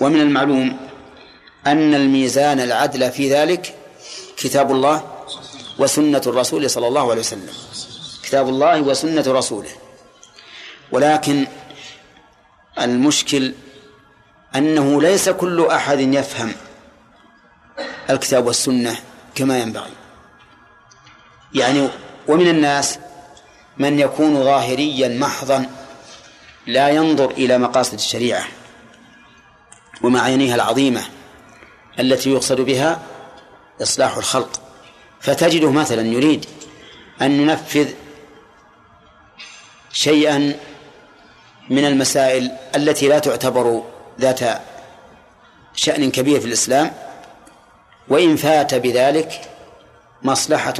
ومن المعلوم أن الميزان العدل في ذلك كتاب الله وسنة الرسول صلى الله عليه وسلم، كتاب الله وسنة رسوله. ولكن المشكل أنه ليس كل أحد يفهم الكتاب والسنة كما ينبغي، يعني ومن الناس من يكون ظاهريا محضا لا ينظر إلى مقاصد الشريعة ومعانيها العظيمة التي يقصد بها إصلاح الخلق، فتجده مثلا يريد أن ينفذ شيئا من المسائل التي لا تعتبر ذات شأن كبير في الإسلام، وإن فات بذلك مصلحة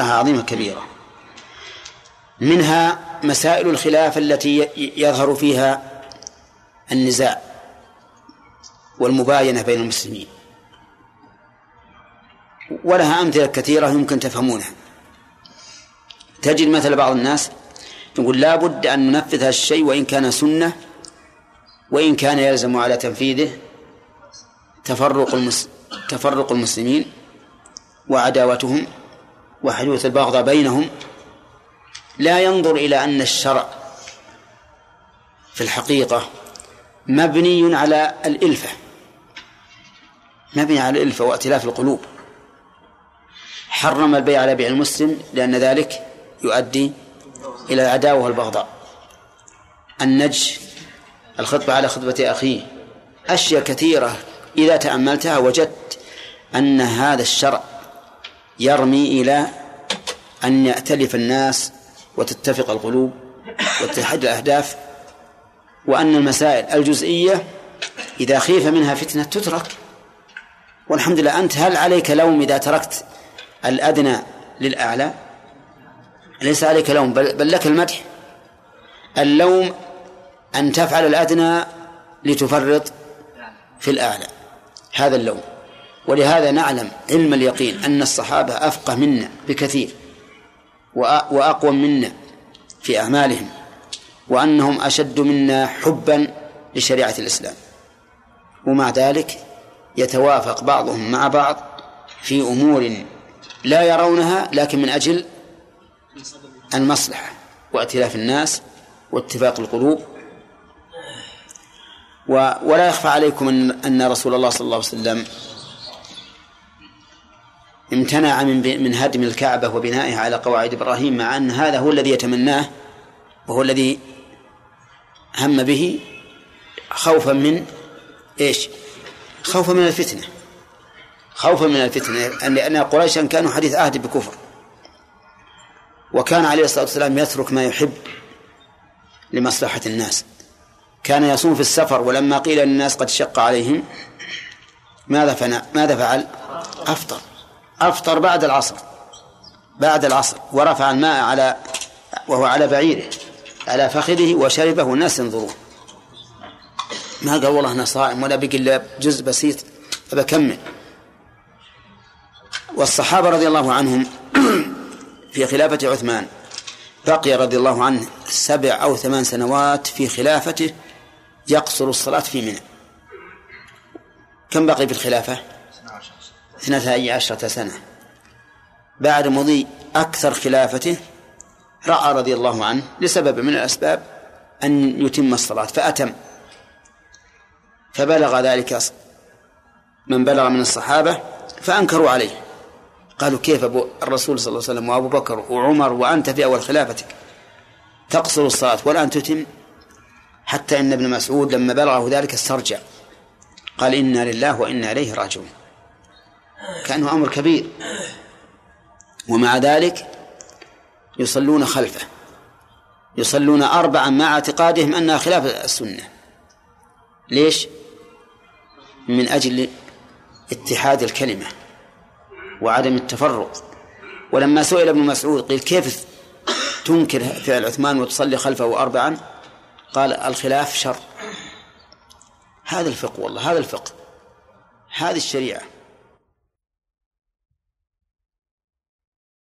عظيمة كبيرة، منها مسائل الخلاف التي يظهر فيها النزاع والمباينة بين المسلمين، ولها أمثلة كثيرة يمكن تفهمونها. تجد مثل بعض الناس يقول لا بد أن ننفذ هذا الشيء وإن كان سنة، وإن كان يلزم على تنفيذه تفرق المسلمين وعداوتهم وحدوث البغضاء بينهم، لا ينظر إلى أن الشرع في الحقيقة مبني على الإلفة، وائتلاف القلوب. حرم البيع على بيع المسلم لأن ذلك يؤدي إلى العداوة والبغضاء، النجش، الخطبة على خطبة أخيه، أشياء كثيرة إذا تأملتها وجدت أن هذا الشرع يرمي إلى أن يأتلف الناس وتتفق القلوب وتتحد الأهداف، وأن المسائل الجزئية إذا خيف منها فتنة تترك. والحمد لله، أنت هل عليك لوم إذا تركت الأدنى للأعلى؟ ليس عليك لوم، بل لك المدح. اللوم أن تفعل الأدنى لتفرط في الأعلى، هذا اللوم. ولهذا نعلم علم اليقين أن الصحابة أفقه منا بكثير وأقوى منا في أعمالهم، وأنهم أشد منا حبا لشريعة الإسلام، ومع ذلك يتوافق بعضهم مع بعض في أمور لا يرونها لكن من أجل المصلحة وائتلاف الناس واتفاق القلوب. ولا يخفى عليكم أن رسول الله صلى الله عليه وسلم امتنع من هدم الكعبة وبنائها على قواعد إبراهيم، مع أن هذا هو الذي يتمناه وهو الذي هم به خوفا من إيش؟ خوفا من الفتنة، خوفا من الفتنة، لأن قريشا كانوا حديث عهد بكفر، وكان عليه الصلاة والسلام يترك ما يحب لمصلحة الناس. كان يصوم في السفر، ولما قيل للناس قد شق عليهم ماذا فعل؟ أفطر بعد العصر ورفع الماء وهو على بعيره على فخذه وشربه والناس ينظرون. ما قال والله أنا صائم ولا بقي إلا جزء بسيط فبكمل. والصحابة رضي الله عنهم في خلافة عثمان بقي رضي الله عنه 7 أو 8 سنوات في خلافته يقصر الصلاة في منى. كم بقي في الخلافة؟ 12 سنة. بعد مضي أكثر خلافته رأى رضي الله عنه لسبب من الأسباب أن يتم الصلاة فأتم، فبلغ ذلك من بلغ من الصحابة فأنكروا عليه، قالوا كيف الرسول صلى الله عليه وسلم وأبو بكر وعمر وأنت في أول خلافتك تقصر الصلاة والآن تتم؟ حتى إن ابن مسعود لما بلغه ذلك استرجع قال إنا لله وإنا إليه راجعون، كأنه أمر كبير. ومع ذلك يصلون خلفه، يصلون 4 مع اعتقادهم أنها خلاف السنة. ليش؟ من أجل اتحاد الكلمة وعدم التفرق. ولما سئل ابن مسعود قيل كيف تنكر فعل عثمان وتصلي خلفه 4؟ قال الخلاف شر. هذا الفقه والله، هذا الفقه، هذه الشريعة.